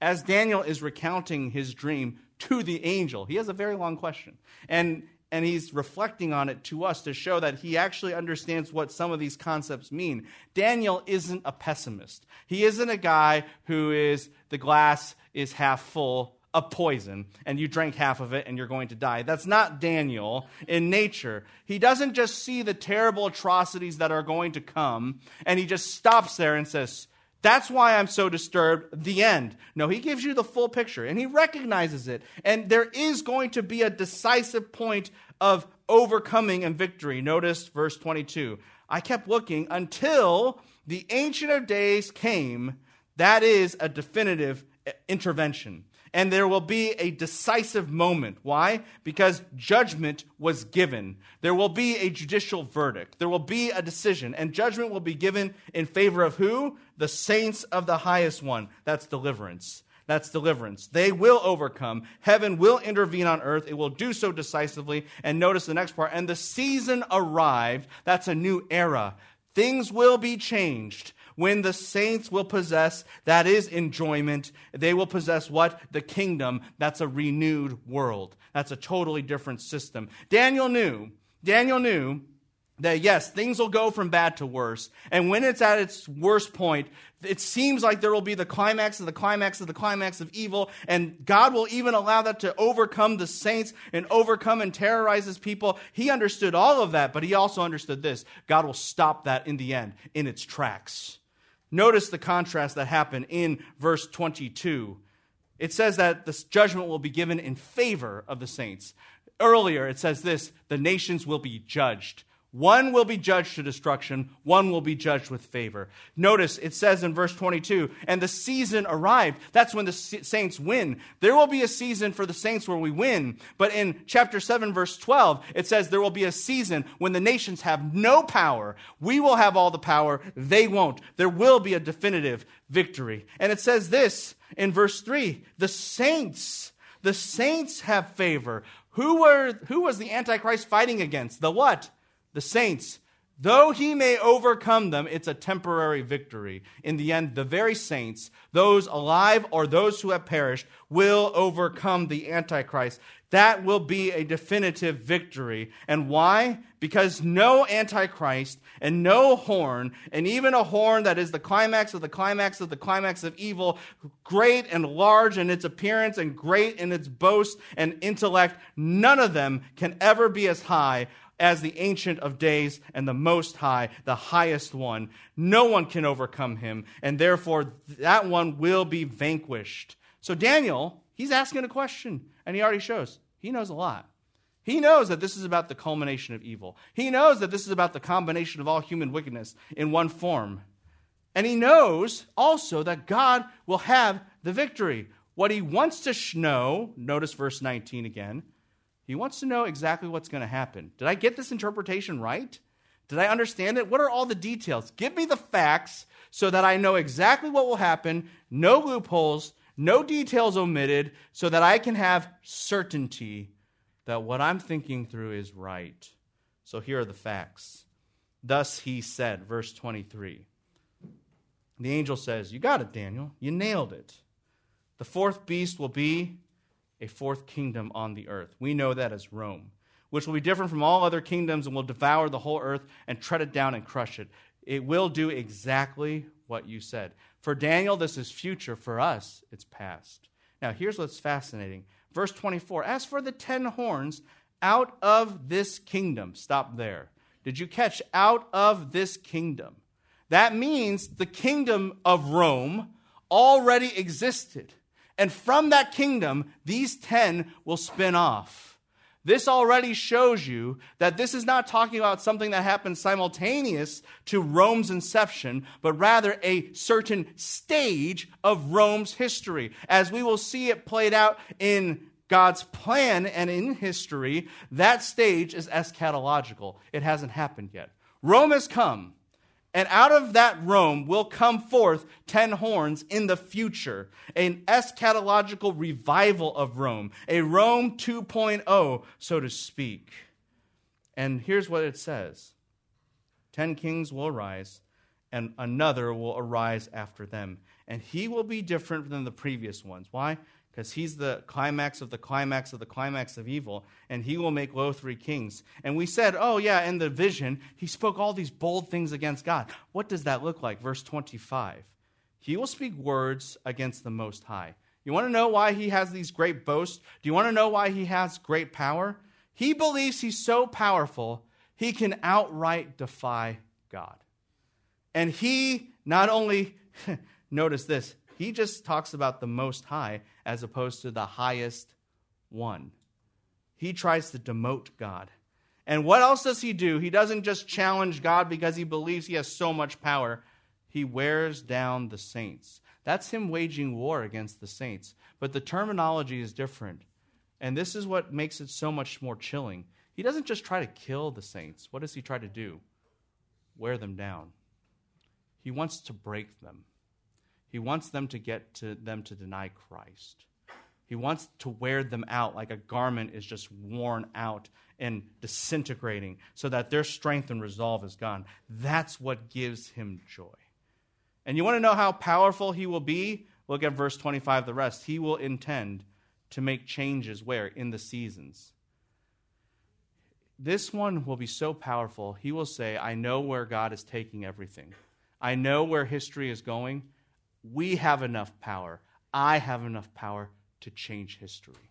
as Daniel is recounting his dream to the angel, he has a very long question, and, and he's reflecting on it to us to show that he actually understands what some of these concepts mean. Daniel isn't a pessimist. He isn't a guy who is, the glass is half full of poison, and you drank half of it, and you're going to die. That's not Daniel in nature. He doesn't just see the terrible atrocities that are going to come, and he just stops there and says, that's why I'm so disturbed, the end. No, he gives you the full picture, and he recognizes it, and there is going to be a decisive point of overcoming and victory. Notice verse twenty-two. I kept looking until the Ancient of Days came. That is a definitive intervention. And there will be a decisive moment. Why? Because judgment was given. There will be a judicial verdict. There will be a decision. And judgment will be given in favor of who? The saints of the highest one. That's deliverance. That's deliverance. They will overcome. Heaven will intervene on earth. It will do so decisively. And notice the next part. And the season arrived. That's a new era. Things will be changed. When the saints will possess, that is enjoyment, they will possess what? The kingdom. That's a renewed world. That's a totally different system. Daniel knew, Daniel knew that, yes, things will go from bad to worse. And when it's at its worst point, it seems like there will be the climax of the climax of the climax of evil. And God will even allow that to overcome the saints and overcome and terrorize his people. He understood all of that, but he also understood this. God will stop that in the end, in its tracks. Notice the contrast that happened in verse twenty-two. It says that this judgment will be given in favor of the saints. Earlier, it says this, the nations will be judged. One will be judged to destruction. One will be judged with favor. Notice it says in verse twenty-two, and the season arrived. That's when the saints win. There will be a season for the saints where we win. But in chapter seven, verse twelve, it says there will be a season when the nations have no power. We will have all the power. They won't. There will be a definitive victory. And it says this in verse three, the saints, the saints have favor. Who were, who was the Antichrist fighting against? The what? The saints, though he may overcome them, it's a temporary victory. In the end, the very saints, those alive or those who have perished, will overcome the Antichrist. That will be a definitive victory. And why? Because no Antichrist and no horn, and even a horn that is the climax of the climax of the climax of evil, great and large in its appearance and great in its boast and intellect, none of them can ever be as high as the Ancient of Days and the Most High, the highest one. No one can overcome him, and therefore that one will be vanquished. So Daniel, he's asking a question, and he already shows he knows a lot. He knows that this is about the culmination of evil. He knows that this is about the combination of all human wickedness in one form. And he knows also that God will have the victory. What he wants to know, notice verse nineteen again, he wants to know exactly what's going to happen. Did I get this interpretation right? Did I understand it? What are all the details? Give me the facts so that I know exactly what will happen, no loopholes, no details omitted, so that I can have certainty that what I'm thinking through is right. So here are the facts. Thus he said, verse twenty-three. The angel says, you got it, Daniel. You nailed it. The fourth beast will be a fourth kingdom on the earth. We know that as Rome, which will be different from all other kingdoms and will devour the whole earth and tread it down and crush it. It will do exactly what you said. For Daniel, this is future. For us, it's past. Now, here's what's fascinating. Verse twenty-four, as for the ten horns, out of this kingdom. Stop there. Did you catch out of this kingdom? That means the kingdom of Rome already existed. And from that kingdom, these ten will spin off. This already shows you that this is not talking about something that happened simultaneous to Rome's inception, but rather a certain stage of Rome's history. As we will see it played out in God's plan and in history, that stage is eschatological. It hasn't happened yet. Rome has come. And out of that Rome will come forth ten horns in the future, an eschatological revival of Rome, a Rome two point oh, so to speak. And here's what it says. Ten kings will arise, and another will arise after them. And he will be different than the previous ones. Why? Because he's the climax of the climax of the climax of evil, and he will make low three kings. And we said, oh yeah, in the vision, he spoke all these bold things against God. What does that look like? Verse twenty-five, he will speak words against the Most High. You want to know why he has these great boasts? Do you want to know why he has great power? He believes he's so powerful, he can outright defy God. And he not only, notice this, he just talks about the Most High as opposed to the highest one. He tries to demote God. And what else does he do? He doesn't just challenge God because he believes he has so much power. He wears down the saints. That's him waging war against the saints. But the terminology is different. And this is what makes it so much more chilling. He doesn't just try to kill the saints. What does he try to do? Wear them down. He wants to break them. He wants them to get to them to deny Christ. He wants to wear them out like a garment is just worn out and disintegrating so that their strength and resolve is gone. That's what gives him joy. And you want to know how powerful he will be? Look at verse twenty-five, the rest. He will intend to make changes where? In the seasons. This one will be so powerful, he will say, I know where God is taking everything. I know where history is going. We have enough power. I have enough power to change history,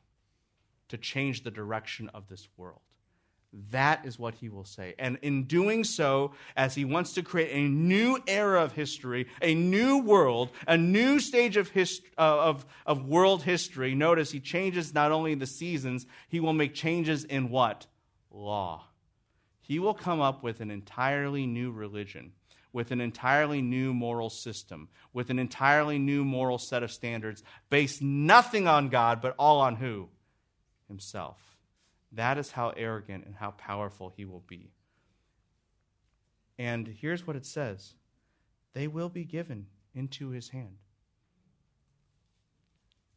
to change the direction of this world. That is what he will say. And in doing so, as he wants to create a new era of history, a new world, a new stage of hist- uh, of, of world history, notice he changes not only the seasons, he will make changes in what? Law. He will come up with an entirely new religion, with an entirely new moral system, with an entirely new moral set of standards, based nothing on God, but all on who? Himself. That is how arrogant and how powerful he will be. And here's what it says. They will be given into his hand.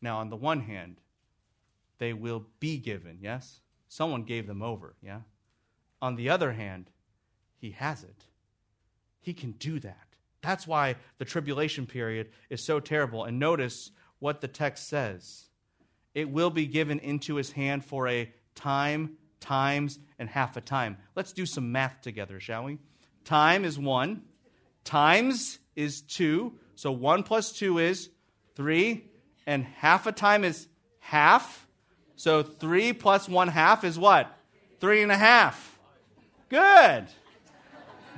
Now, on the one hand, they will be given, yes? Someone gave them over, yeah? On the other hand, he has it. He can do that. That's why the tribulation period is so terrible. And notice what the text says. It will be given into his hand for a time, times, and half a time. Let's do some math together, shall we? Time is one. Times is two. So one plus two is three. And half a time is half. So three plus one half is what? Three and a half. Good.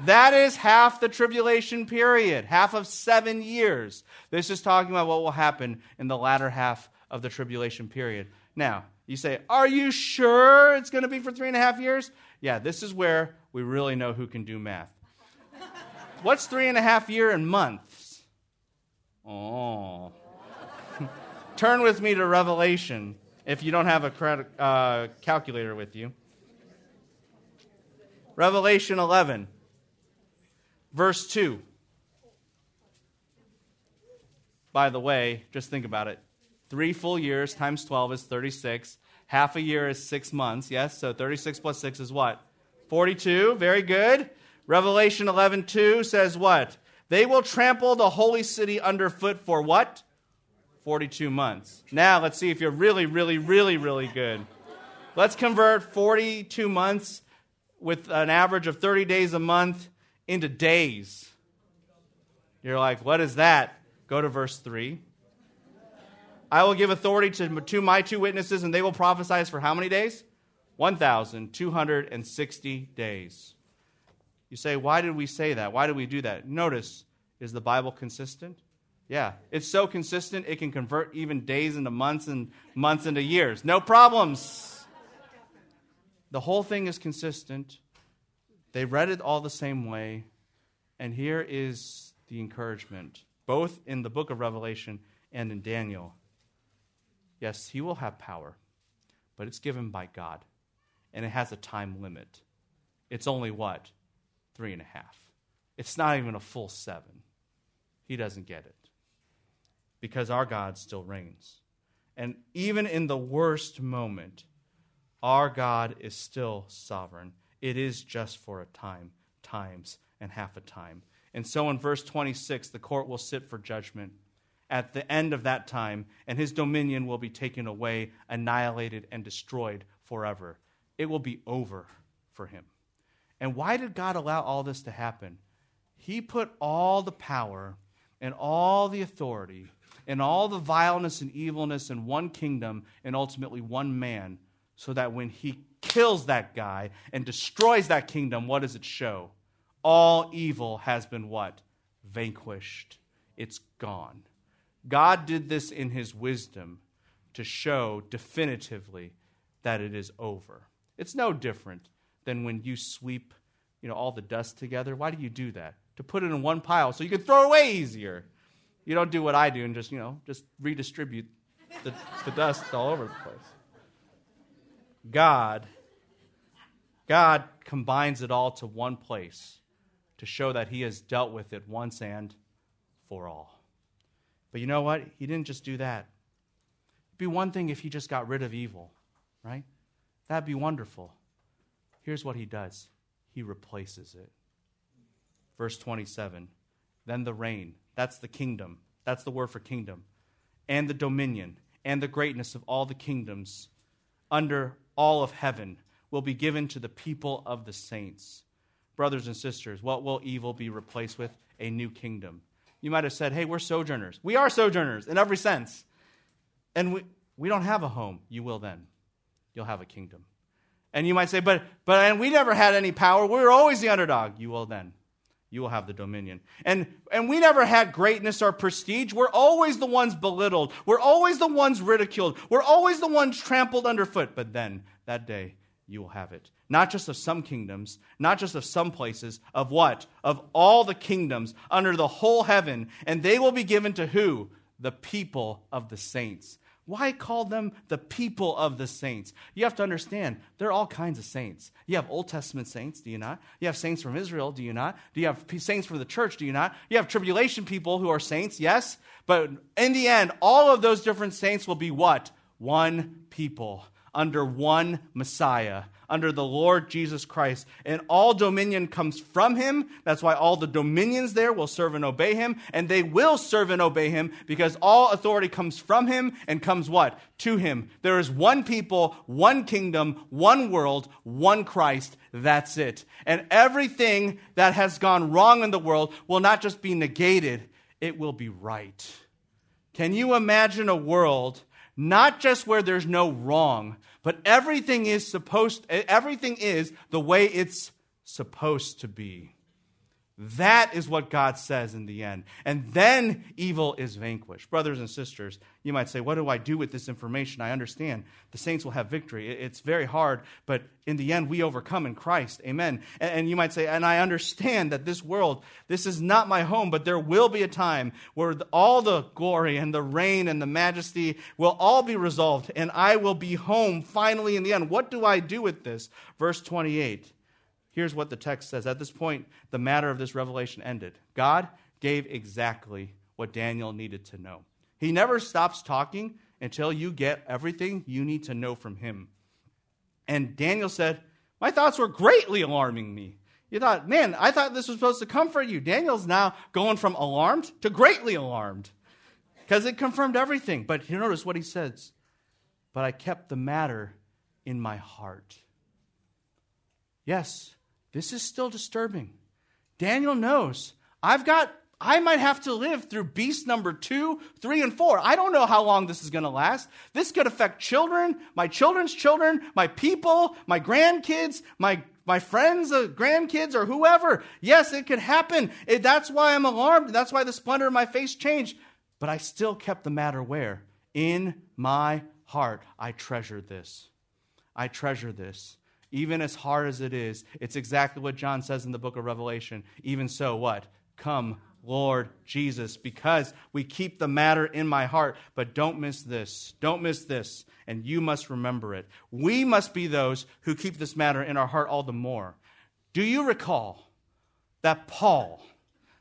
That is half the tribulation period, half of seven years. This is talking about what will happen in the latter half of the tribulation period. Now, you say, are you sure it's going to be for three and a half years? Yeah, this is where we really know who can do math. What's three and a half year in months? Oh. Turn with me to Revelation if you don't have a credit, uh, calculator with you. Revelation eleven. Verse two, by the way, just think about it. Three full years times twelve is thirty-six. Half a year is six months, yes? So thirty-six plus six is what? forty-two, very good. Revelation eleven two says what? They will trample the holy city underfoot for what? forty-two months. Now, let's see if you're really, really, really, really good. Let's convert forty-two months with an average of thirty days a month into days. You're like, what is that? Go to verse three. I will give authority to, to my two witnesses, and they will prophesy for how many days? one thousand two hundred sixty days. You say, why did we say that? Why did we do that? Notice, is the Bible consistent? Yeah, it's so consistent it can convert even days into months and months into years. No problems. The whole thing is consistent. They read it all the same way. And here is the encouragement, both in the book of Revelation and in Daniel. Yes, he will have power, but it's given by God, and it has a time limit. It's only what? Three and a half. It's not even a full seven. He doesn't get it, because our God still reigns. And even in the worst moment, our God is still sovereign. It is just for a time, times, and half a time. And so in verse twenty-six, the court will sit for judgment at the end of that time, and his dominion will be taken away, annihilated, and destroyed forever. It will be over for him. And why did God allow all this to happen? He put all the power and all the authority and all the vileness and evilness in one kingdom and ultimately one man, so that when he kills that guy and destroys that kingdom, what does it show? All evil has been what? Vanquished. It's gone. God did this in his wisdom to show definitively that it is over. It's no different than when you sweep, you know, all the dust together. Why do you do that? To put it in one pile so you can throw away easier. You don't do what I do and just, you know, just redistribute the, the dust all over the place. God, God combines it all to one place to show that he has dealt with it once and for all. But you know what? He didn't just do that. It'd be one thing if he just got rid of evil, right? That'd be wonderful. Here's what he does. He replaces it. Verse twenty-seven, then the reign, that's the kingdom, that's the word for kingdom, and the dominion and the greatness of all the kingdoms under all of heaven will be given to the people of the saints. Brothers and sisters, what will evil be replaced with? A new kingdom. You might have said, hey, we're sojourners. We are sojourners in every sense. And we, we don't have a home. You will then. You'll have a kingdom. And you might say, but but and we never had any power. We were always the underdog. You will then. You will have the dominion. And and we never had greatness or prestige. We're always the ones belittled. We're always the ones ridiculed. We're always the ones trampled underfoot. But then, that day, you will have it. Not just of some kingdoms, not just of some places, of what? Of all the kingdoms under the whole heaven. And they will be given to who? The people of the saints. Why call them the people of the saints? You have to understand, there are all kinds of saints. You have Old Testament saints, do you not? You have saints from Israel, do you not? Do you have saints from the church, do you not? You have tribulation people who are saints, yes? But in the end, all of those different saints will be what? One people, under one Messiah, under the Lord Jesus Christ. And all dominion comes from him. That's why all the dominions there will serve and obey him. And they will serve and obey him, because all authority comes from him and comes what? To him. There is one people, one kingdom, one world, one Christ. That's it. And everything that has gone wrong in the world will not just be negated, it will be right. Can you imagine a world not just where there's no wrong, but everything is supposed, everything is the way it's supposed to be? That is what God says in the end. And then evil is vanquished. Brothers and sisters, you might say, what do I do with this information? I understand the saints will have victory. It's very hard, but in the end, we overcome in Christ. Amen. And you might say, and I understand that this world, this is not my home, but there will be a time where all the glory and the reign and the majesty will all be resolved, and I will be home finally in the end. What do I do with this? Verse twenty-eight. Here's what the text says. At this point, the matter of this revelation ended. God gave exactly what Daniel needed to know. He never stops talking until you get everything you need to know from him. And Daniel said, my thoughts were greatly alarming me. You thought, man, I thought this was supposed to comfort you. Daniel's now going from alarmed to greatly alarmed because it confirmed everything. But you notice what he says. But I kept the matter in my heart. Yes, this is still disturbing. Daniel knows I've got, I might have to live through beast number two, three, and four. I don't know how long this is going to last. This could affect children, my children's children, my people, my grandkids, my My friends, uh, grandkids, or whoever. Yes, it could happen. It, that's why I'm alarmed. That's why the splendor of my face changed. But I still kept the matter where? In my heart. I treasure this. I treasure this. Even as hard as it is, it's exactly what John says in the book of Revelation. Even so, what? Come, Lord Jesus, because we keep the matter in my heart. But don't miss this. Don't miss this. And you must remember it. We must be those who keep this matter in our heart all the more. Do you recall that Paul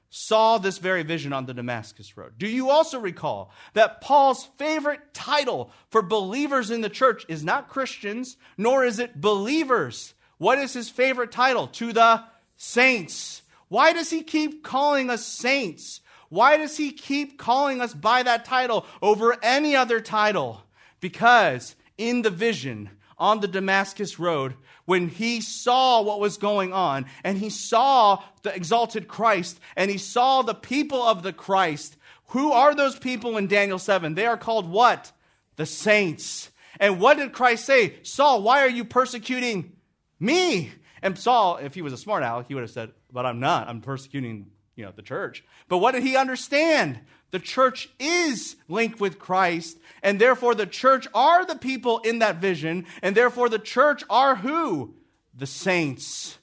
saw this very vision on the Damascus Road? Do you also recall that Paul's favorite title for believers in the church is not Christians, nor is it believers? What is his favorite title? To the saints. Why does he keep calling us saints? Why does he keep calling us by that title over any other title? Because in the vision on the Damascus Road, when he saw what was going on, and he saw the exalted Christ, and he saw the people of the Christ, who are those people in Daniel seven? They are called what? The saints. And what did Christ say? Saul, why are you persecuting me? And Saul, if he was a smart aleck, he would have said, but I'm not. I'm persecuting, you know, the church. But what did he understand? The church is linked with Christ, and therefore the church are the people in that vision, and therefore the church are who? The saints.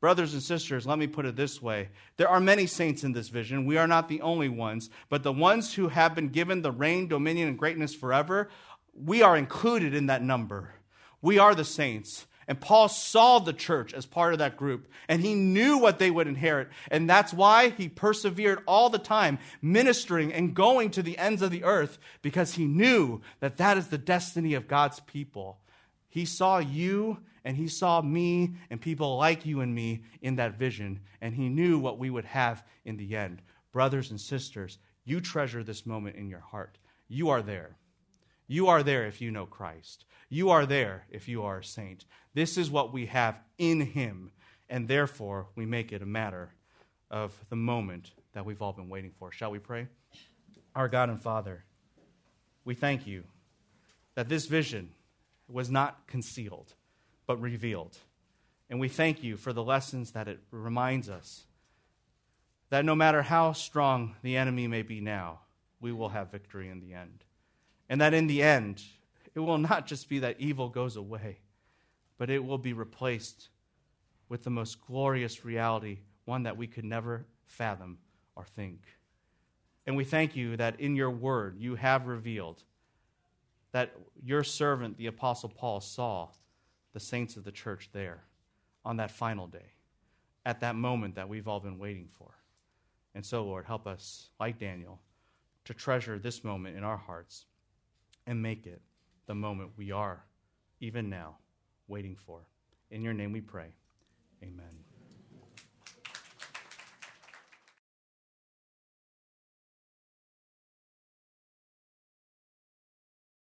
Brothers and sisters, let me put it this way. There are many saints in this vision. We are not the only ones, but the ones who have been given the reign, dominion, and greatness forever, we are included in that number. We are the saints. And Paul saw the church as part of that group, and he knew what they would inherit. And that's why he persevered all the time, ministering and going to the ends of the earth, because he knew that that is the destiny of God's people. He saw you, and he saw me, and people like you and me in that vision, and he knew what we would have in the end. Brothers and sisters, you treasure this moment in your heart. You are there. You are there if you know Christ. You are there if you are a saint. This is what we have in him, and therefore we make it a matter of the moment that we've all been waiting for. Shall we pray? Our God and Father, we thank you that this vision was not concealed, but revealed. And we thank you for the lessons that it reminds us, that no matter how strong the enemy may be now, we will have victory in the end. And that in the end, it will not just be that evil goes away, but it will be replaced with the most glorious reality, one that we could never fathom or think. And we thank you that in your word you have revealed that your servant, the Apostle Paul, saw the saints of the church there on that final day, at that moment that we've all been waiting for. And so, Lord, help us, like Daniel, to treasure this moment in our hearts and make it the moment we are, even now, waiting for. In your name we pray. Amen.